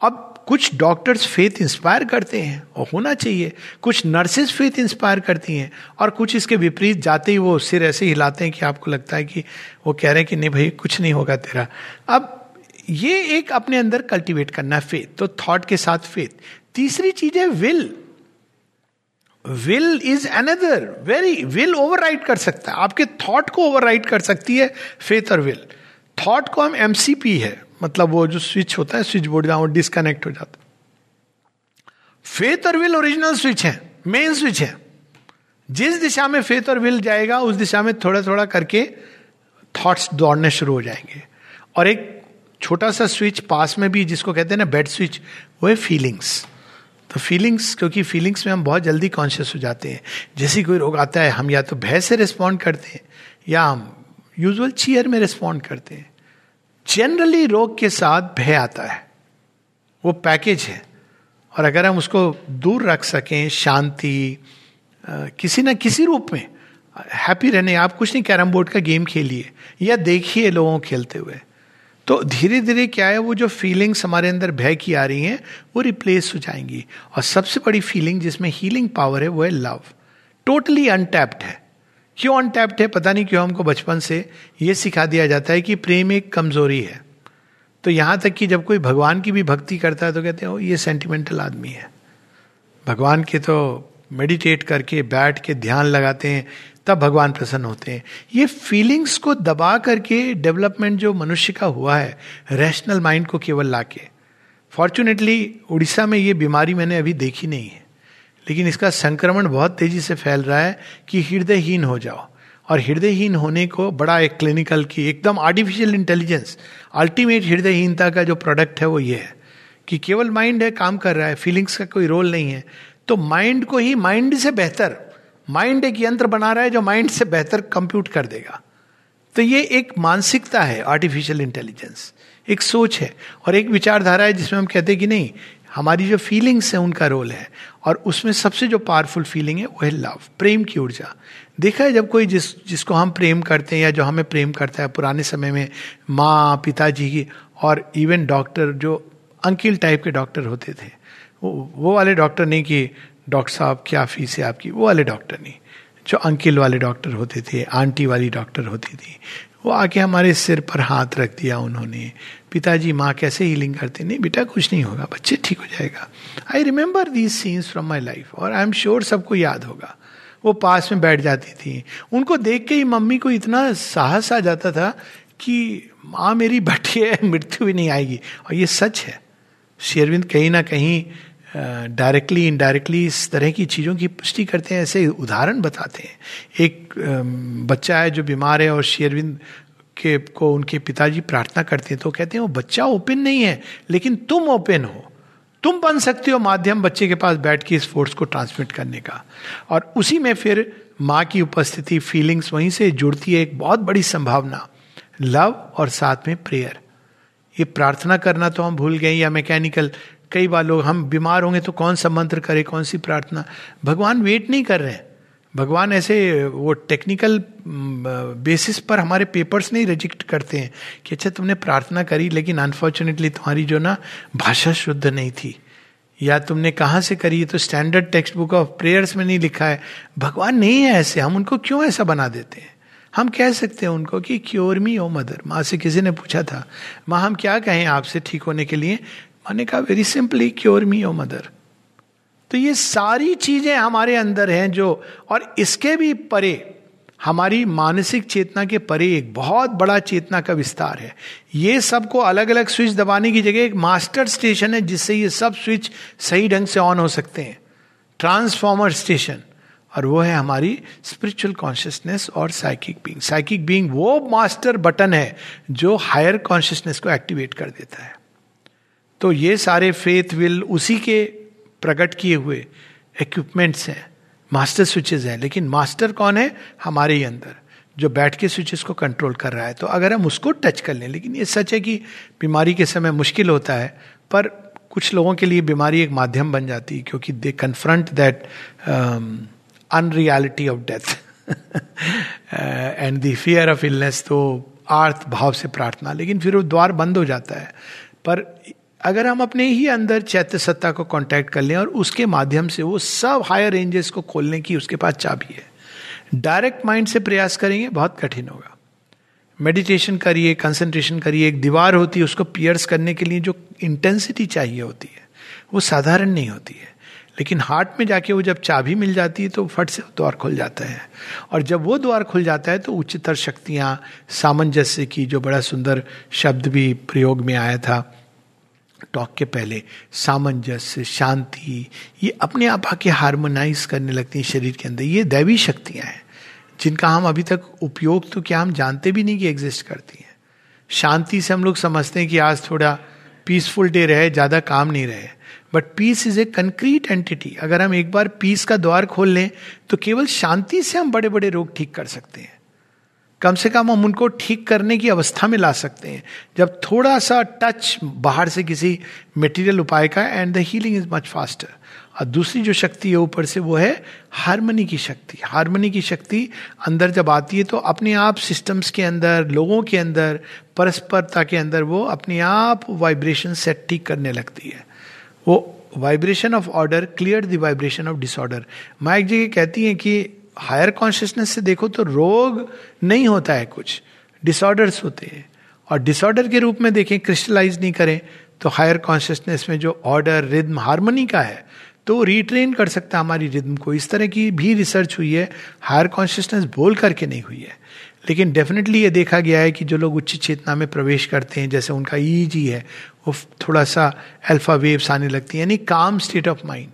अब कुछ डॉक्टर्स फेथ इंस्पायर करते हैं और होना चाहिए, कुछ नर्सेज फेथ इंस्पायर करती हैं, और कुछ इसके विपरीत जाते ही वो सिर ऐसे हिलाते हैं कि आपको लगता है कि वो कह रहे हैं कि नहीं भाई कुछ नहीं होगा तेरा। अब ये एक अपने अंदर कल्टीवेट करना है फेथ, तो थॉट के साथ फेथ। तीसरी चीज है will. Will is another very, will override कर सकता है, आपके थॉट को ओवरराइड कर सकती है फेथ और विल। थॉट को हम एमसीपी है, मतलब वो जो स्विच होता है स्विच बोर्ड जहां वो डिस्कनेक्ट हो जाता है। फेथ और विल ओरिजिनल स्विच है, मेन स्विच है। जिस दिशा में फेथ और विल जाएगा उस दिशा में थोड़ा थोड़ा करके थॉट्स दौड़ने शुरू हो जाएंगे। और एक छोटा सा स्विच पास में भी जिसको कहते हैं ना बेड स्विच, वो है फीलिंग्स। तो फीलिंग्स, क्योंकि फीलिंग्स में हम बहुत जल्दी कॉन्शियस हो जाते हैं। जैसे कोई रोग आता है हम या तो भय से रिस्पॉन्ड करते हैं या हम यूजुअल चीयर में रिस्पॉन्ड करते हैं। जनरली रोग के साथ भय आता है, वो पैकेज है, और अगर हम उसको दूर रख सकें शांति किसी ना किसी रूप में, हैप्पी रहने, आप कुछ नहीं कैरम बोर्ड का गेम खेलिए या देखिए लोगों खेलते हुए, तो धीरे धीरे क्या है वो जो फीलिंग्स हमारे अंदर भय की आ रही हैं वो रिप्लेस हो जाएंगी। और सबसे बड़ी फीलिंग जिसमें हीलिंग पावर है वो है लव। टोटली अनटैप्ड है। क्यों अनटैप्ड है पता नहीं क्यों हमको बचपन से ये सिखा दिया जाता है कि प्रेम एक कमजोरी है। तो यहाँ तक कि जब कोई भगवान की भी भक्ति करता है तो कहते हैं ये सेंटिमेंटल आदमी है, भगवान के तो मेडिटेट करके बैठ के ध्यान लगाते हैं तब भगवान प्रसन्न होते हैं। ये फीलिंग्स को दबा करके डेवलपमेंट जो मनुष्य का हुआ है रैशनल माइंड को केवल लाके। फॉर्चुनेटली उड़ीसा में ये बीमारी मैंने अभी देखी नहीं है, लेकिन इसका संक्रमण बहुत तेजी से फैल रहा है कि हृदयहीन हो जाओ, और हृदयहीन होने को बड़ा एक क्लिनिकल की एकदम आर्टिफिशियल इंटेलिजेंस, अल्टीमेट हृदयहीनता का जो प्रोडक्ट है वो ये है कि केवल माइंड है काम कर रहा है, फीलिंग्स का कोई रोल नहीं है। तो माइंड को ही, माइंड से बेहतर, माइंड एक यंत्र बना रहा है जो माइंड से बेहतर कंप्यूट कर देगा। तो ये एक मानसिकता है आर्टिफिशियल इंटेलिजेंस, एक सोच है और एक विचारधारा है जिसमें हम कहते हैं कि नहीं हमारी जो फीलिंग्स हैं उनका रोल है। और उसमें सबसे जो पावरफुल फीलिंग है वो है लव, प्रेम की ऊर्जा। देखा है जब कोई जिसको हम प्रेम करते हैं या जो हमें प्रेम करता है, पुराने समय में माँ, पिताजी की, और इवन डॉक्टर जो अंकिल टाइप के डॉक्टर होते थे, वो वाले डॉक्टर नहीं कि डॉक्टर साहब क्या फीस है आपकी, वो वाले डॉक्टर नहीं, जो अंकिल वाले डॉक्टर होते थे, आंटी वाली डॉक्टर होती थी, वो आके हमारे सिर पर हाथ रख दिया उन्होंने, पिताजी माँ कैसे हीलिंग करते, नहीं बेटा कुछ नहीं होगा, बच्चे ठीक हो जाएगा। I remember these scenes from my life, और आई एम श्योर सबको याद होगा। वो पास में बैठ जाती थी, उनको देख के ही मम्मी को इतना साहस आ जाता था कि माँ मेरी बैठी है, मृत्यु भी नहीं आएगी। और ये सच है, शेरविंद कहीं ना कहीं डायरेक्टली इनडायरेक्टली इस तरह की चीज़ों की पुष्टि करते हैं, ऐसे उदाहरण बताते हैं। एक बच्चा है जो बीमार है और शेरविंद के को उनके पिताजी प्रार्थना करते हैं, तो कहते हैं वो बच्चा ओपन नहीं है लेकिन तुम ओपन हो, तुम बन सकते हो माध्यम बच्चे के पास बैठ के इस फोर्स को ट्रांसमिट करने का। और उसी में फिर माँ की उपस्थिति, फीलिंग्स वहीं से जुड़ती है, एक बहुत बड़ी संभावना लव और साथ में प्रेयर। ये प्रार्थना करना तो हम भूल गए या मैकेनिकल, कई बार लोग हम बीमार होंगे तो कौन सा मंत्र करें, कौन सी प्रार्थना, भगवान वेट नहीं कर रहे हैं। भगवान ऐसे वो टेक्निकल बेसिस पर हमारे पेपर्स नहीं रिजेक्ट करते हैं कि अच्छा तुमने प्रार्थना करी लेकिन अनफॉर्चुनेटली तुम्हारी जो ना भाषा शुद्ध नहीं थी, या तुमने कहाँ से करी, तो standard text book of prayers में नहीं लिखा है। भगवान नहीं है ऐसे, हम उनको क्यों ऐसा बना देते हैं। हम कह सकते हैं उनको कि क्योर मी ओ मदर। माँ से किसी ने पूछा था, माँ हम क्या कहें आपसे ठीक होने के लिए, मैंने कहा very simply cure me O mother. तो ये सारी चीजें हमारे अंदर हैं जो, और इसके भी परे हमारी मानसिक चेतना के परे एक बहुत बड़ा चेतना का विस्तार है। ये सबको अलग अलग स्विच दबाने की जगह एक मास्टर स्टेशन है जिससे ये सब स्विच सही ढंग से ऑन हो सकते हैं, ट्रांसफॉर्मर स्टेशन, और वो है हमारी स्पिरिचुअल कॉन्शियसनेस और साइकिक बीइंग। साइकिक बीइंग वो मास्टर बटन है जो हायर कॉन्शियसनेस को एक्टिवेट कर देता है। तो ये सारे फेथ विल उसी के प्रकट किए हुए इक्विपमेंट्स हैं, मास्टर स्विचेस हैं। लेकिन मास्टर कौन है? हमारे ही अंदर जो बैठ के स्विचेस को कंट्रोल कर रहा है। तो अगर हम उसको टच कर लें, लेकिन ये सच है कि बीमारी के समय मुश्किल होता है, पर कुछ लोगों के लिए बीमारी एक माध्यम बन जाती है क्योंकि they confront that unreality of death and the fear of illness. तो आर्थ भाव से प्रार्थना, लेकिन फिर वो द्वार बंद हो जाता है। पर अगर हम अपने ही अंदर चैत्य सत्ता को कांटेक्ट कर लें और उसके माध्यम से वो सब हायर रेंजेस को खोलने की उसके पास चाबी है. डायरेक्ट माइंड से प्रयास करेंगे बहुत कठिन होगा. मेडिटेशन करिए, कंसंट्रेशन करिए, एक दीवार होती है उसको पियर्स करने के लिए जो इंटेंसिटी चाहिए होती है वो साधारण नहीं होती है, लेकिन हार्ट में जाके वो जब चाबी मिल जाती है तो फट से द्वार खुल जाता है. और जब वो द्वार खुल जाता है तो उच्चतर शक्तियाँ सामंजस्य की, जो बड़ा सुंदर शब्द भी प्रयोग में आया था टॉक के पहले, सामंजस्य, शांति, ये अपने आप आके हार्मोनाइज करने लगती है शरीर के अंदर. ये दैवी शक्तियाँ हैं जिनका हम अभी तक उपयोग तो क्या हम जानते भी नहीं कि एग्जिस्ट करती हैं. शांति से हम लोग समझते हैं कि आज थोड़ा पीसफुल डे रहे, ज़्यादा काम नहीं रहे, but peace is a concrete entity. अगर हम एक बार पीस का द्वार खोल लें तो केवल शांति से हम बड़े बड़े रोग ठीक कर सकते हैं, कम से कम हम उनको ठीक करने की अवस्था में ला सकते हैं. जब थोड़ा सा टच बाहर से किसी मटेरियल उपाय का, and the healing is much faster. और दूसरी जो शक्ति है ऊपर से वो है हार्मनी की शक्ति. हार्मनी की शक्ति अंदर जब आती है तो अपने आप सिस्टम्स के अंदर, लोगों के अंदर, परस्परता के अंदर वो अपने आप वाइब्रेशन सेट ठीक करने लगती है. वो vibration of order clear the vibration of disorder. Mic जी कहती हैं कि हायर कॉन्शियसनेस से देखो तो रोग नहीं होता है, कुछ डिसऑर्डर्स होते हैं. और डिसऑर्डर के रूप में देखें, क्रिस्टलाइज नहीं करें, तो हायर कॉन्शियसनेस में जो ऑर्डर, रिदम, हार्मनी का है तो रिट्रेन कर सकता है हमारी रिदम को. इस तरह की भी रिसर्च हुई है, हायर कॉन्शियसनेस बोल करके नहीं हुई है, लेकिन डेफिनेटली ये देखा गया है कि जो लोग उच्च चेतना में प्रवेश करते हैं, जैसे उनका ईईजी है, वो थोड़ा सा अल्फा वेव्स आने लगती है, यानी काम स्टेट ऑफ माइंड.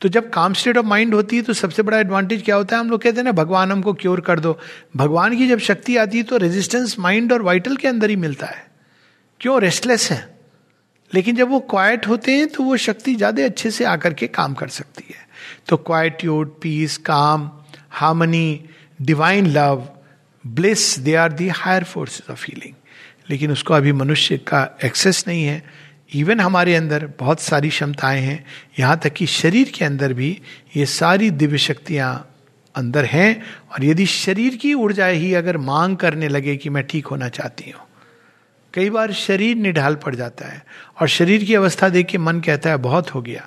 तो जब काम स्टेट ऑफ माइंड होती है तो सबसे बड़ा एडवांटेज क्या होता है, हम लोग कहते हैं ना भगवान हमको क्योर कर दो. भगवान की जब शक्ति आती है तो रेजिस्टेंस माइंड और वाइटल के अंदर ही मिलता है, क्यों रेस्टलेस है. लेकिन जब वो क्वाइट होते हैं तो वो शक्ति ज़्यादा अच्छे से आकर के काम कर सकती है. तो quietude, peace, calm, harmony, divine love, bliss, they are the higher forces of healing. लेकिन उसको अभी मनुष्य का एक्सेस नहीं है. इवन हमारे अंदर बहुत सारी क्षमताएं हैं, यहाँ तक कि शरीर के अंदर भी ये सारी दिव्य शक्तियाँ अंदर हैं. और यदि शरीर की ऊर्जा ही अगर मांग करने लगे कि मैं ठीक होना चाहती हूँ, कई बार शरीर निढाल पड़ जाता है और शरीर की अवस्था देख के मन कहता है बहुत हो गया.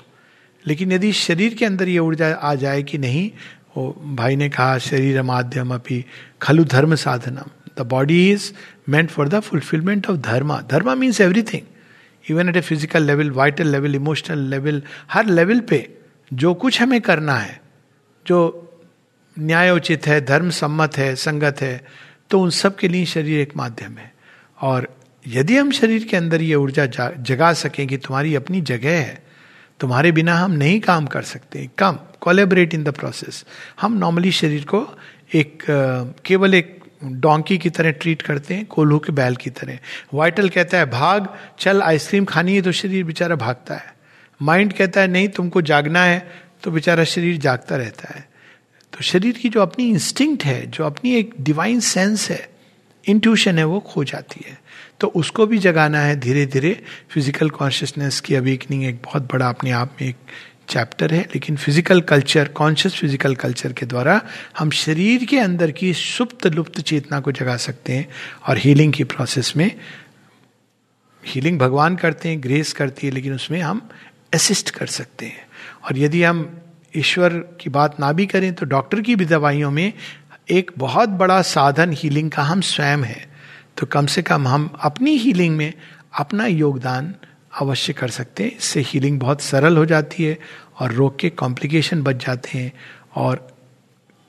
लेकिन यदि शरीर के अंदर ये ऊर्जा आ जाए कि नहीं, वो भाई ने कहा शरीर माध्यम अपि खलु धर्म साधनम, the body is meant for the fulfilment of dharma. Dharma means everything, even at a physical level, vital level, emotional level, हर लेवल पे जो कुछ हमें करना है जो न्यायोचित है, धर्म सम्मत है, संगत है, तो उन सब के लिए शरीर एक माध्यम है. और यदि हम शरीर के अंदर ये ऊर्जा जगा सकें कि तुम्हारी अपनी जगह है, तुम्हारे बिना हम नहीं काम कर सकते, come collaborate in the process. हम नॉर्मली शरीर को एक केवल एक डोंकी की तरह ट्रीट करते हैं, कोल्हू के बैल की तरह. वाइटल कहता है भाग, चल आइसक्रीम खानी है, तो शरीर बेचारा भागता है. माइंड कहता है नहीं तुमको जागना है, तो बेचारा शरीर जागता रहता है. तो शरीर की जो अपनी इंस्टिंक्ट है, जो अपनी एक डिवाइन सेंस है, इंट्यूशन है, वो खो जाती है. तो उसको भी जगाना है धीरे धीरे. फिजिकल कॉन्शियसनेस की अवेकनिंग एक बहुत बड़ा अपने आप में एक चैप्टर है, लेकिन physical culture, conscious physical culture के द्वारा हम शरीर के अंदर की सुप्त लुप्त चेतना को जगा सकते हैं. और हीलिंग की प्रोसेस में हीलिंग भगवान करते हैं, ग्रेस करती है, लेकिन उसमें हम असिस्ट कर सकते हैं. और यदि हम ईश्वर की बात ना भी करें तो डॉक्टर की भी दवाइयों में एक बहुत बड़ा साधन हीलिंग का हम स्वयं है. तो कम से कम हम अपनी हीलिंग में अपना योगदान अवश्य कर सकते हैं. इससे हीलिंग बहुत सरल हो जाती है और रोग के कॉम्प्लिकेशन बच जाते हैं. और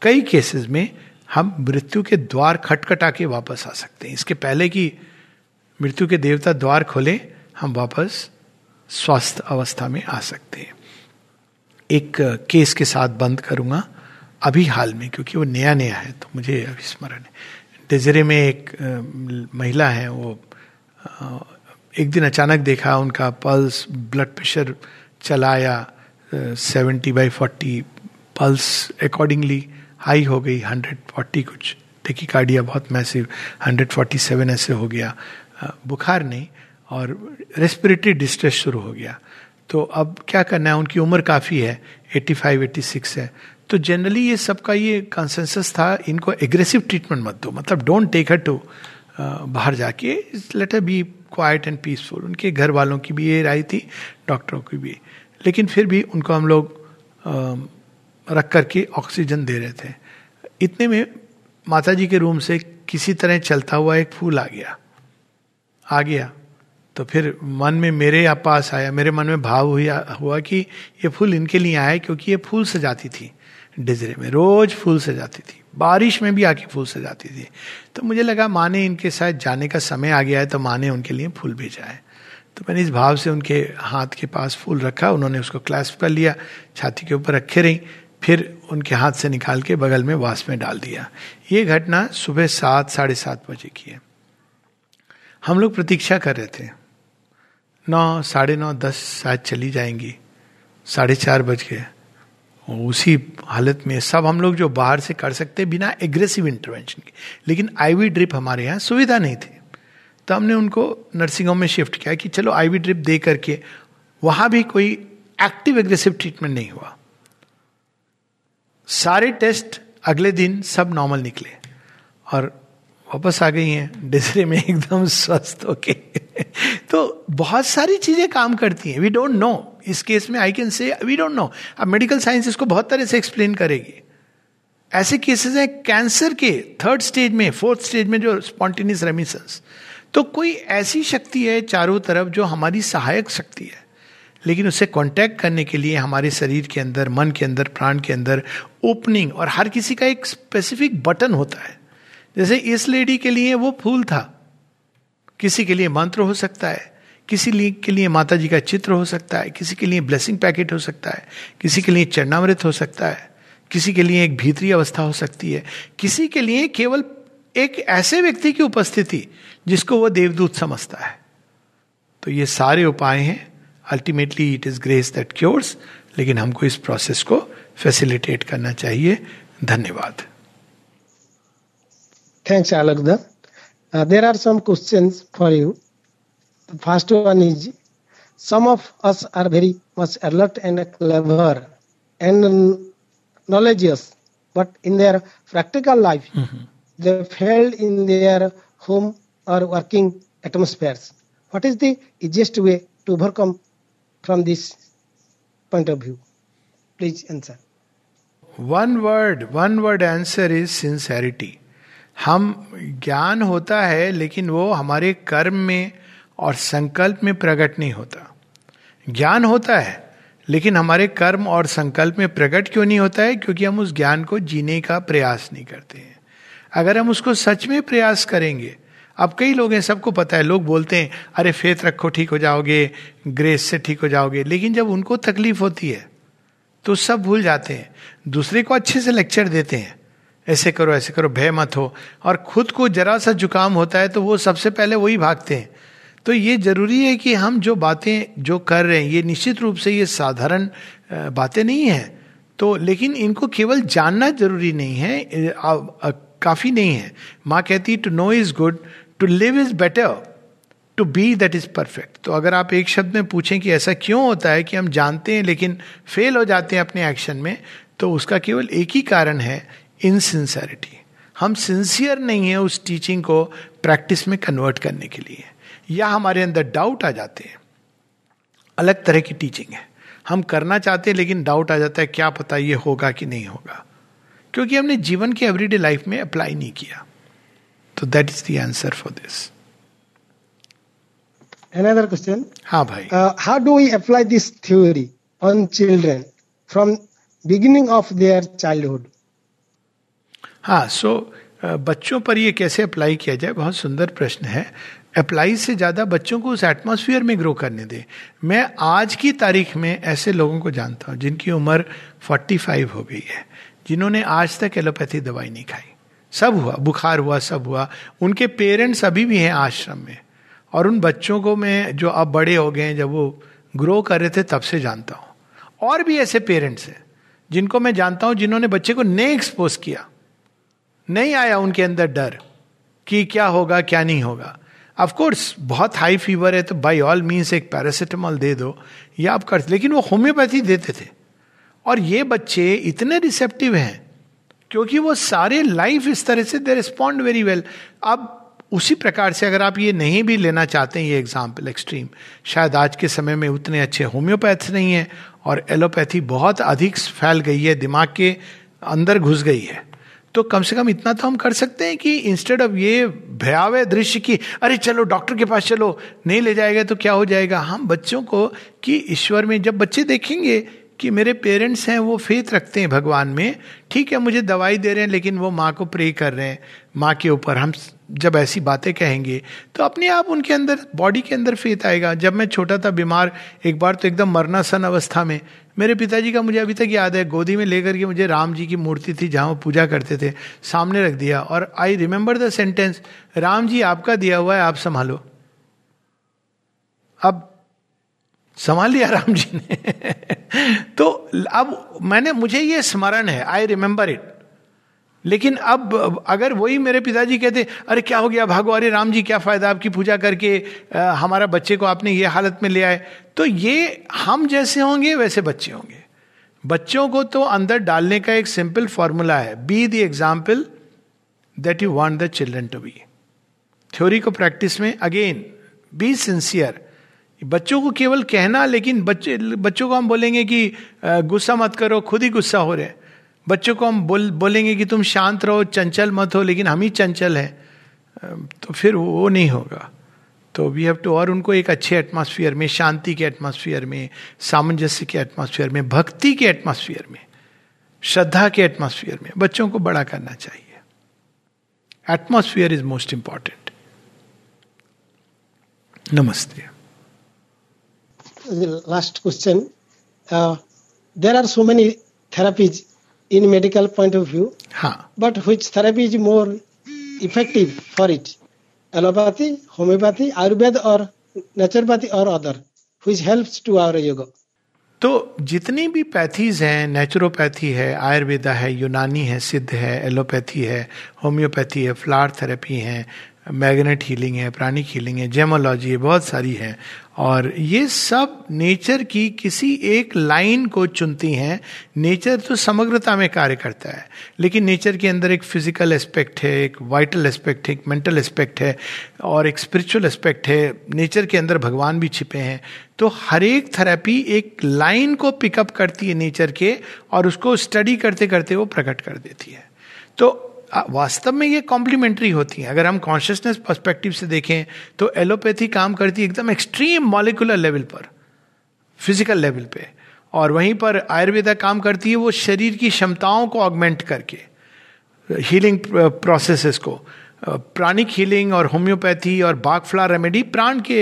कई केसेस में हम मृत्यु के द्वार खटखटा के वापस आ सकते हैं. इसके पहले कि मृत्यु के देवता द्वार खोलें, हम वापस स्वस्थ अवस्था में आ सकते हैं. एक केस के साथ बंद करूँगा अभी हाल में, क्योंकि वो नया नया है तो मुझे अभी स्मरण है. डेजरे में एक महिला है, वो एक दिन अचानक देखा उनका पल्स, ब्लड प्रेशर चलाया 70/40, पल्स अकॉर्डिंगली हाई हो गई, 140 कुछ, टेकिकार्डिया बहुत मैसिव, 147 ऐसे हो गया, बुखार नहीं, और रेस्पिरेटरी डिस्ट्रेस शुरू हो गया. तो अब क्या करना है, उनकी उम्र काफ़ी है, 85-86 है. तो जनरली ये सबका ये कंसेंसस था, इनको एग्रेसिव ट्रीटमेंट मत दो, मतलब डोंट टेक हर टू बाहर जाके, let her be quiet and peaceful. उनके घर वालों की भी ये राय थी, डॉक्टरों की भी, लेकिन फिर भी उनको हम लोग रख करके ऑक्सीजन दे रहे थे. इतने में माताजी के रूम से किसी तरह चलता हुआ एक फूल आ गया. तो फिर मन में मेरे पास आया, मेरे मन में भाव हुआ कि ये फूल इनके लिए आया, क्योंकि ये फूल सजाती थी डिजरे में, रोज फूल सजाती थी, बारिश में भी आके फूल सजाती थी. तो मुझे लगा माँ ने इनके साथ जाने का समय आ गया है, तो माँ ने उनके लिए फूल भेजा है. तो मैंने इस भाव से उनके हाथ के पास फूल रखा, उन्होंने उसको क्लैस्प कर लिया, छाती के ऊपर रखे रही, फिर उनके हाथ से निकाल के बगल में वास में डाल दिया. ये घटना सुबह 7, 7:30 बजे की है. हम लोग प्रतीक्षा कर रहे थे, 9, 9:30, 10 शायद चली जाएंगी. 4:30 बज गए. उसी हालत में सब हम लोग जो बाहर से कर सकते बिना एग्रेसिव इंटरवेंशन के, लेकिन आईवी ड्रिप हमारे यहाँ सुविधा नहीं थी, तो हमने उनको नर्सिंग होम में शिफ्ट किया कि चलो आईवी ड्रिप दे करके. वहाँ भी कोई एक्टिव एग्रेसिव ट्रीटमेंट नहीं हुआ. सारे टेस्ट अगले दिन सब नॉर्मल निकले और वापस आ गई हैं डिजरे में एकदम स्वस्थ होके. तो बहुत सारी चीज़ें काम करती हैं, वी डोंट नो. इस केस में I can say we don't know. अब मेडिकल साइंस इसको बहुत तरह से एक्सप्लेन करेगी. ऐसे केसेस हैं कैंसर के 3rd स्टेज में, 4th स्टेज में जो स्पॉन्टेनियस रेमिशंस. तो कोई ऐसी शक्ति है चारों तरफ जो हमारी सहायक शक्ति है, लेकिन उससे कांटेक्ट करने के लिए हमारे शरीर के अंदर, मन के अंदर, प्राण के अंदर ओपनिंग, और हर किसी का एक स्पेसिफिक बटन होता है. जैसे इस लेडी के लिए वो फूल था, किसी के लिए मंत्र हो सकता है, किसी के लिए माता जी का चित्र हो सकता है, किसी के लिए ब्लेसिंग पैकेट हो सकता है, किसी के लिए चरणामृत हो सकता है, किसी के लिए एक भीतरी अवस्था हो सकती है, किसी के लिए केवल एक ऐसे व्यक्ति की उपस्थिति जिसको वो देवदूत समझता है. तो ये सारे उपाय हैं. Ultimately it is grace that cures, लेकिन हमको इस प्रोसेस को फैसिलिटेट करना चाहिए. धन्यवाद. Thanks, Alokda. There are some questions for you. The first one is, some of us are very much alert and clever and knowledgeous, but in their practical life, they fail in their home or working atmospheres. What is the easiest way to overcome from this point of view? Please answer. One word answer is sincerity. हम ज्ञान होता है, लेकिन वो हमारे कर्म में और संकल्प में प्रकट नहीं होता. ज्ञान होता है, लेकिन हमारे कर्म और संकल्प में प्रकट क्यों नहीं होता है? क्योंकि हम उस ज्ञान को जीने का प्रयास नहीं करते हैं. अगर हम उसको सच में प्रयास करेंगे, अब कई लोग हैं, सबको पता है, लोग बोलते हैं अरे फेथ रखो ठीक हो जाओगे, ग्रेस से ठीक हो जाओगे, लेकिन जब उनको तकलीफ होती है तो सब भूल जाते हैं. दूसरे को अच्छे से लेक्चर देते हैं, ऐसे करो भय मत हो, और खुद को जरा सा जुकाम होता है तो वो सबसे पहले वही भागते हैं. तो ये जरूरी है कि हम जो बातें जो कर रहे हैं, ये निश्चित रूप से ये साधारण बातें नहीं हैं, तो लेकिन इनको केवल जानना जरूरी नहीं है, काफ़ी नहीं है. माँ कहती to know is good, to live is better, to be that is perfect. तो अगर आप एक शब्द में पूछें कि ऐसा क्यों होता है कि हम जानते हैं लेकिन फेल हो जाते हैं अपने एक्शन में, तो उसका केवल एक ही कारण है, इनसिंसियरिटी. हम सिंसियर नहीं है उस टीचिंग को प्रैक्टिस में कन्वर्ट करने के लिए, या हमारे अंदर डाउट आ जाते हैं. अलग तरह की टीचिंग है, हम करना चाहते हैं लेकिन डाउट आ जाता है, क्या पता ये होगा कि नहीं होगा, क्योंकि हमने जीवन के एवरीडे लाइफ में अप्लाई नहीं किया. तो that is the answer for this. Another question. हाँ भाई. How do we apply this theory on children from beginning of their childhood? हाँ, सो बच्चों पर ये कैसे अप्लाई किया जाए, बहुत सुंदर प्रश्न है. अप्लाई से ज़्यादा बच्चों को उस एटमॉस्फेयर में ग्रो करने दें. मैं आज की तारीख में ऐसे लोगों को जानता हूँ जिनकी उम्र 45 हो गई है, जिन्होंने आज तक एलोपैथी दवाई नहीं खाई. सब हुआ, बुखार हुआ, सब हुआ. उनके पेरेंट्स अभी भी हैं आश्रम में, और उन बच्चों को मैं जो अब बड़े हो गए हैं, जब वो ग्रो कर रहे थे तब से जानता हूँ. और भी ऐसे पेरेंट्स हैं जिनको मैं जानता हूँ जिन्होंने बच्चे को नहीं एक्सपोज किया, नहीं आया उनके अंदर डर कि क्या होगा क्या नहीं होगा. ऑफ कोर्स बहुत हाई फीवर है तो बाय ऑल मींस एक पैरासिटामॉल दे दो, या आप कर, लेकिन वो होम्योपैथी देते थे. और ये बच्चे इतने रिसेप्टिव हैं क्योंकि वो सारे लाइफ इस तरह से दे रिस्पॉन्ड वेरी वेल. अब उसी प्रकार से अगर आप ये नहीं भी लेना चाहते हैं ये एग्जाम्पल एक्सट्रीम, शायद आज के समय में उतने अच्छे होम्योपैथ्स नहीं हैं और एलोपैथी बहुत अधिक फैल गई है, दिमाग के अंदर घुस गई है, तो कम से कम इतना तो हम कर सकते हैं कि इंस्टेड ऑफ ये भयावह दृश्य की अरे चलो डॉक्टर के पास चलो, नहीं ले जाएगा तो क्या हो जाएगा, हम बच्चों को कि ईश्वर में जब बच्चे देखेंगे कि मेरे पेरेंट्स हैं वो फेथ रखते हैं भगवान में, ठीक है मुझे दवाई दे रहे हैं लेकिन वो माँ को प्रे कर रहे हैं माँ के ऊपर, हम जब ऐसी बातें कहेंगे तो अपने आप उनके अंदर बॉडी के अंदर फेथ आएगा। जब मैं छोटा था बीमार, एक बार तो एकदम मरनासन अवस्था में, मेरे पिताजी का मुझे अभी तक याद है गोदी में लेकर के मुझे राम जी की मूर्ति थी जहाँ वो पूजा करते थे, सामने रख दिया और I remember the sentence, Ram ji आपका दिया हुआ है आप संभालो। अब संभाल लिया राम जी ने तो अब मुझे ये स्मरण है, आई रिमेंबर इट। लेकिन अब अगर वही मेरे पिताजी कहते अरे क्या हो गया भागो, अरे राम जी क्या फायदा आपकी पूजा करके, हमारा बच्चे को आपने ये हालत में ले आए, तो ये हम जैसे होंगे वैसे बच्चे होंगे। बच्चों को तो अंदर डालने का एक सिंपल फॉर्मूला है, be the example that you want the children to be. Theory को प्रैक्टिस में अगेन बी सिंसियर। बच्चों को केवल कहना, लेकिन बच्चों को हम बोलेंगे कि गुस्सा मत करो, खुद ही गुस्सा हो रहे हैं। बच्चों को हम बोलेंगे कि तुम शांत रहो, चंचल मत हो, लेकिन हम ही चंचल हैं, तो फिर वो नहीं होगा। तो वी हैव टू, और उनको एक अच्छे एटमॉस्फेयर में, शांति के एटमॉस्फेयर में, सामंजस्य के एटमॉस्फेयर में, भक्ति के एटमॉस्फेयर में, श्रद्धा के एटमॉस्फेयर में बच्चों को बड़ा करना चाहिए। Atmosphere is most important. नमस्ते। Last question, there are so many therapies in medical point of view, but which therapy is more effective for it? Allopathy, homeopathy, Ayurveda or naturopathy or other, which helps to our yoga? तो जितनी भी pathies हैं, naturopathy है, आयुर्वेदा है, यूनानी है, सिद्ध है, एलोपैथी है, होम्योपैथी है, फ्लावर थेरेपी है, मैग्नेट हीलिंग है, प्राणिक हीलिंग है, जेमोलॉजी है, बहुत सारी है, और ये सब नेचर की किसी एक लाइन को चुनती हैं। नेचर तो समग्रता में कार्य करता है, लेकिन नेचर के अंदर एक फिजिकल एस्पेक्ट है, एक वाइटल एस्पेक्ट है, एक मेंटल एस्पेक्ट है और एक स्पिरिचुअल एस्पेक्ट है। नेचर के अंदर भगवान भी छिपे हैं। तो हर एक थेरेपी एक लाइन को पिकअप करती है नेचर के और उसको स्टडी करते करते वो प्रकट कर देती है। तो वास्तव में ये कॉम्प्लीमेंट्री होती हैं। अगर हम कॉन्शियसनेस पर्सपेक्टिव से देखें तो एलोपैथी काम करती है एकदम एक्सट्रीम मॉलिकुलर लेवल पर, फिजिकल लेवल पे, और वहीं पर आयुर्वेदा काम करती है वो शरीर की क्षमताओं को ऑगमेंट करके, हीलिंग प्रोसेसेस को। प्राणिक हीलिंग और होम्योपैथी और बाग फ्लावर रेमेडी प्राण के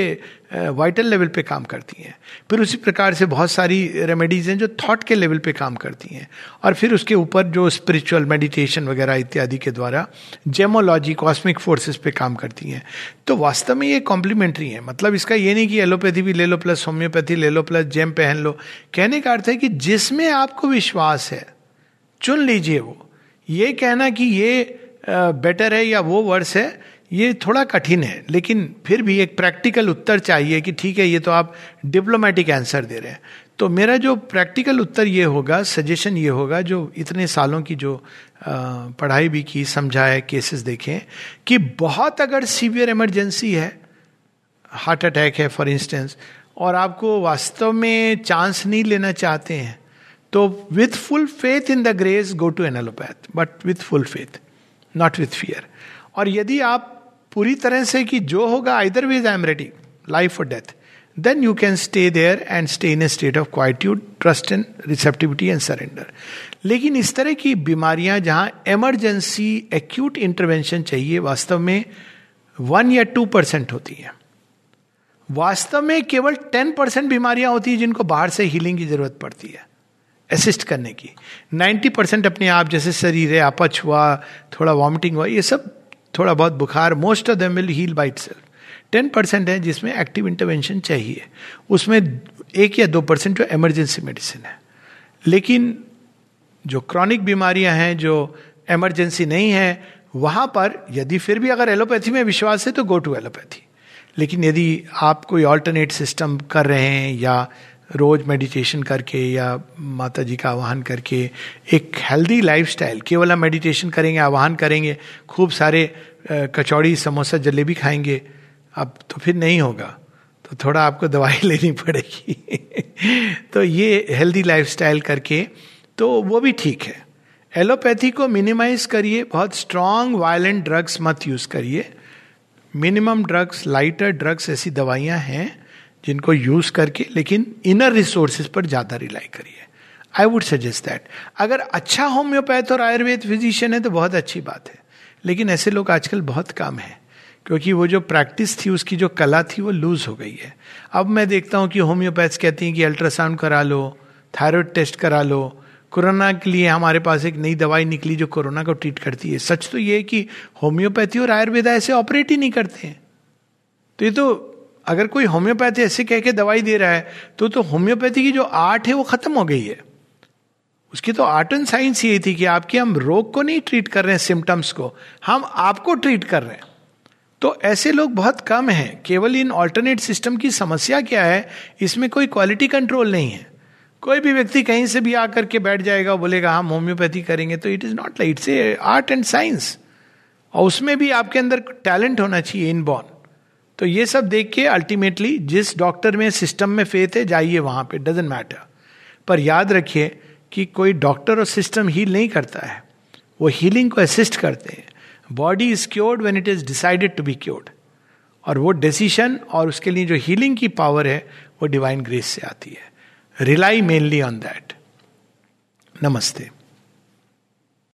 वाइटल लेवल पे काम करती हैं। फिर उसी प्रकार से बहुत सारी रेमेडीज हैं जो थॉट के लेवल पे काम करती हैं, और फिर उसके ऊपर जो स्पिरिचुअल मेडिटेशन वगैरह इत्यादि के द्वारा जेमोलॉजी, कॉस्मिक फोर्सेस पे काम करती हैं। तो वास्तव में ये कॉम्प्लीमेंट्री है। मतलब इसका ये नहीं कि एलोपैथी भी ले लो प्लस होम्योपैथी ले लो प्लस जेम पहन लो। कहने का अर्थ है कि जिसमें आपको विश्वास है चुन लीजिए वो। ये कहना कि ये बेटर है या वो वर्स है, ये थोड़ा कठिन है, लेकिन फिर भी एक प्रैक्टिकल उत्तर चाहिए कि ठीक है ये तो आप डिप्लोमेटिक आंसर दे रहे हैं। तो मेरा जो प्रैक्टिकल उत्तर ये होगा, सजेशन ये होगा, जो इतने सालों की जो पढ़ाई भी की, समझा है, केसेस देखें, कि बहुत अगर सीवियर इमरजेंसी है, हार्ट अटैक है फॉर इंस्टेंस, और आपको वास्तव में चांस नहीं लेना चाहते हैं, तो with full faith in the grace go to an allopath, but with full faith, not with fear. और यदि आप पूरी तरह से कि जो होगा either ways I am ready, life और death, then you can stay there and stay in a state of quietude, trust and receptivity and surrender. लेकिन इस तरह की बीमारियां जहाँ एमरजेंसी एक्यूट इंटरवेंशन चाहिए, वास्तव में 1 या 2% होती है। वास्तव में केवल 10% बीमारियां होती हैं जिनको बाहर से हीलिंग की जरूरत पड़ती है असिस्ट करने की। 90% अपने आप, जैसे शरीर है, अपच हुआ, थोड़ा वॉमिटिंग हुआ, ये सब, थोड़ा बहुत बुखार, most of them will heal by itself. 10% है जिसमें एक्टिव इंटरवेंशन चाहिए, उसमें 1 या 2% जो एमरजेंसी मेडिसिन है। लेकिन जो क्रॉनिक बीमारियां हैं जो एमरजेंसी नहीं है, वहाँ पर यदि फिर भी अगर एलोपैथी में विश्वास है तो गो टू एलोपैथी। लेकिन यदि आप कोई ऑल्टरनेट सिस्टम कर रहे हैं या रोज मेडिटेशन करके या माता जी का आह्वान करके एक हेल्दी लाइफस्टाइल, केवल हम मेडिटेशन करेंगे, आह्वान करेंगे, खूब सारे कचौड़ी समोसा जलेबी खाएंगे, अब तो फिर नहीं होगा, तो थोड़ा आपको दवाई लेनी पड़ेगी तो ये हेल्दी लाइफस्टाइल करके, तो वो भी ठीक है। एलोपैथी को मिनिमाइज करिए, बहुत स्ट्रॉन्ग वायलेंट ड्रग्स मत यूज़ करिए, मिनिमम ड्रग्स, लाइटर ड्रग्स, ऐसी दवाइयाँ हैं जिनको यूज करके लेकिन इनर रिसोर्सेज पर ज़्यादा रिलाई करिए। I would suggest that. अगर अच्छा होम्योपैथ और आयुर्वेद फिजिशियन है तो बहुत अच्छी बात है, लेकिन ऐसे लोग आजकल बहुत कम हैं, क्योंकि वो जो प्रैक्टिस थी, उसकी जो कला थी, वो लूज़ हो गई है। अब मैं देखता हूँ कि होम्योपैथ्स कहती हैं कि अल्ट्रासाउंड करा लो, थायराइड टेस्ट करा लो। कोरोना के लिए हमारे पास एक नई दवाई निकली जो कोरोना को ट्रीट करती है। सच तो ये है कि होम्योपैथी और आयुर्वेद ऐसे ऑपरेट ही नहीं करते हैं। तो ये तो अगर कोई होम्योपैथी ऐसे कह के दवाई दे रहा है तो होम्योपैथी की जो आर्ट है वो खत्म हो गई है। उसकी तो आर्ट एंड साइंस यही थी कि आपके हम रोग को नहीं ट्रीट कर रहे हैं, सिम्टम्स को, हम आपको ट्रीट कर रहे हैं। तो ऐसे लोग बहुत कम हैं। केवल इन ऑल्टरनेट सिस्टम की समस्या क्या है, इसमें कोई क्वालिटी कंट्रोल नहीं है। कोई भी व्यक्ति कहीं से भी आकर के बैठ जाएगा, बोलेगा हम होम्योपैथी करेंगे, तो it is not like, it's a art and science, और उसमें भी आपके अंदर टैलेंट होना चाहिए इनबॉर्न। तो ये सब देख के अल्टीमेटली जिस डॉक्टर में, सिस्टम में फेथ है, जाइए वहाँ पे, डजेंट मैटर। पर याद रखिए कि कोई डॉक्टर और सिस्टम हील नहीं करता है, वो हीलिंग को असिस्ट करते हैं। Body is cured when it is decided to be cured, और वो डिसीशन और उसके लिए जो हीलिंग की पावर है वो डिवाइन ग्रेस से आती है। Rely mainly on that. नमस्ते।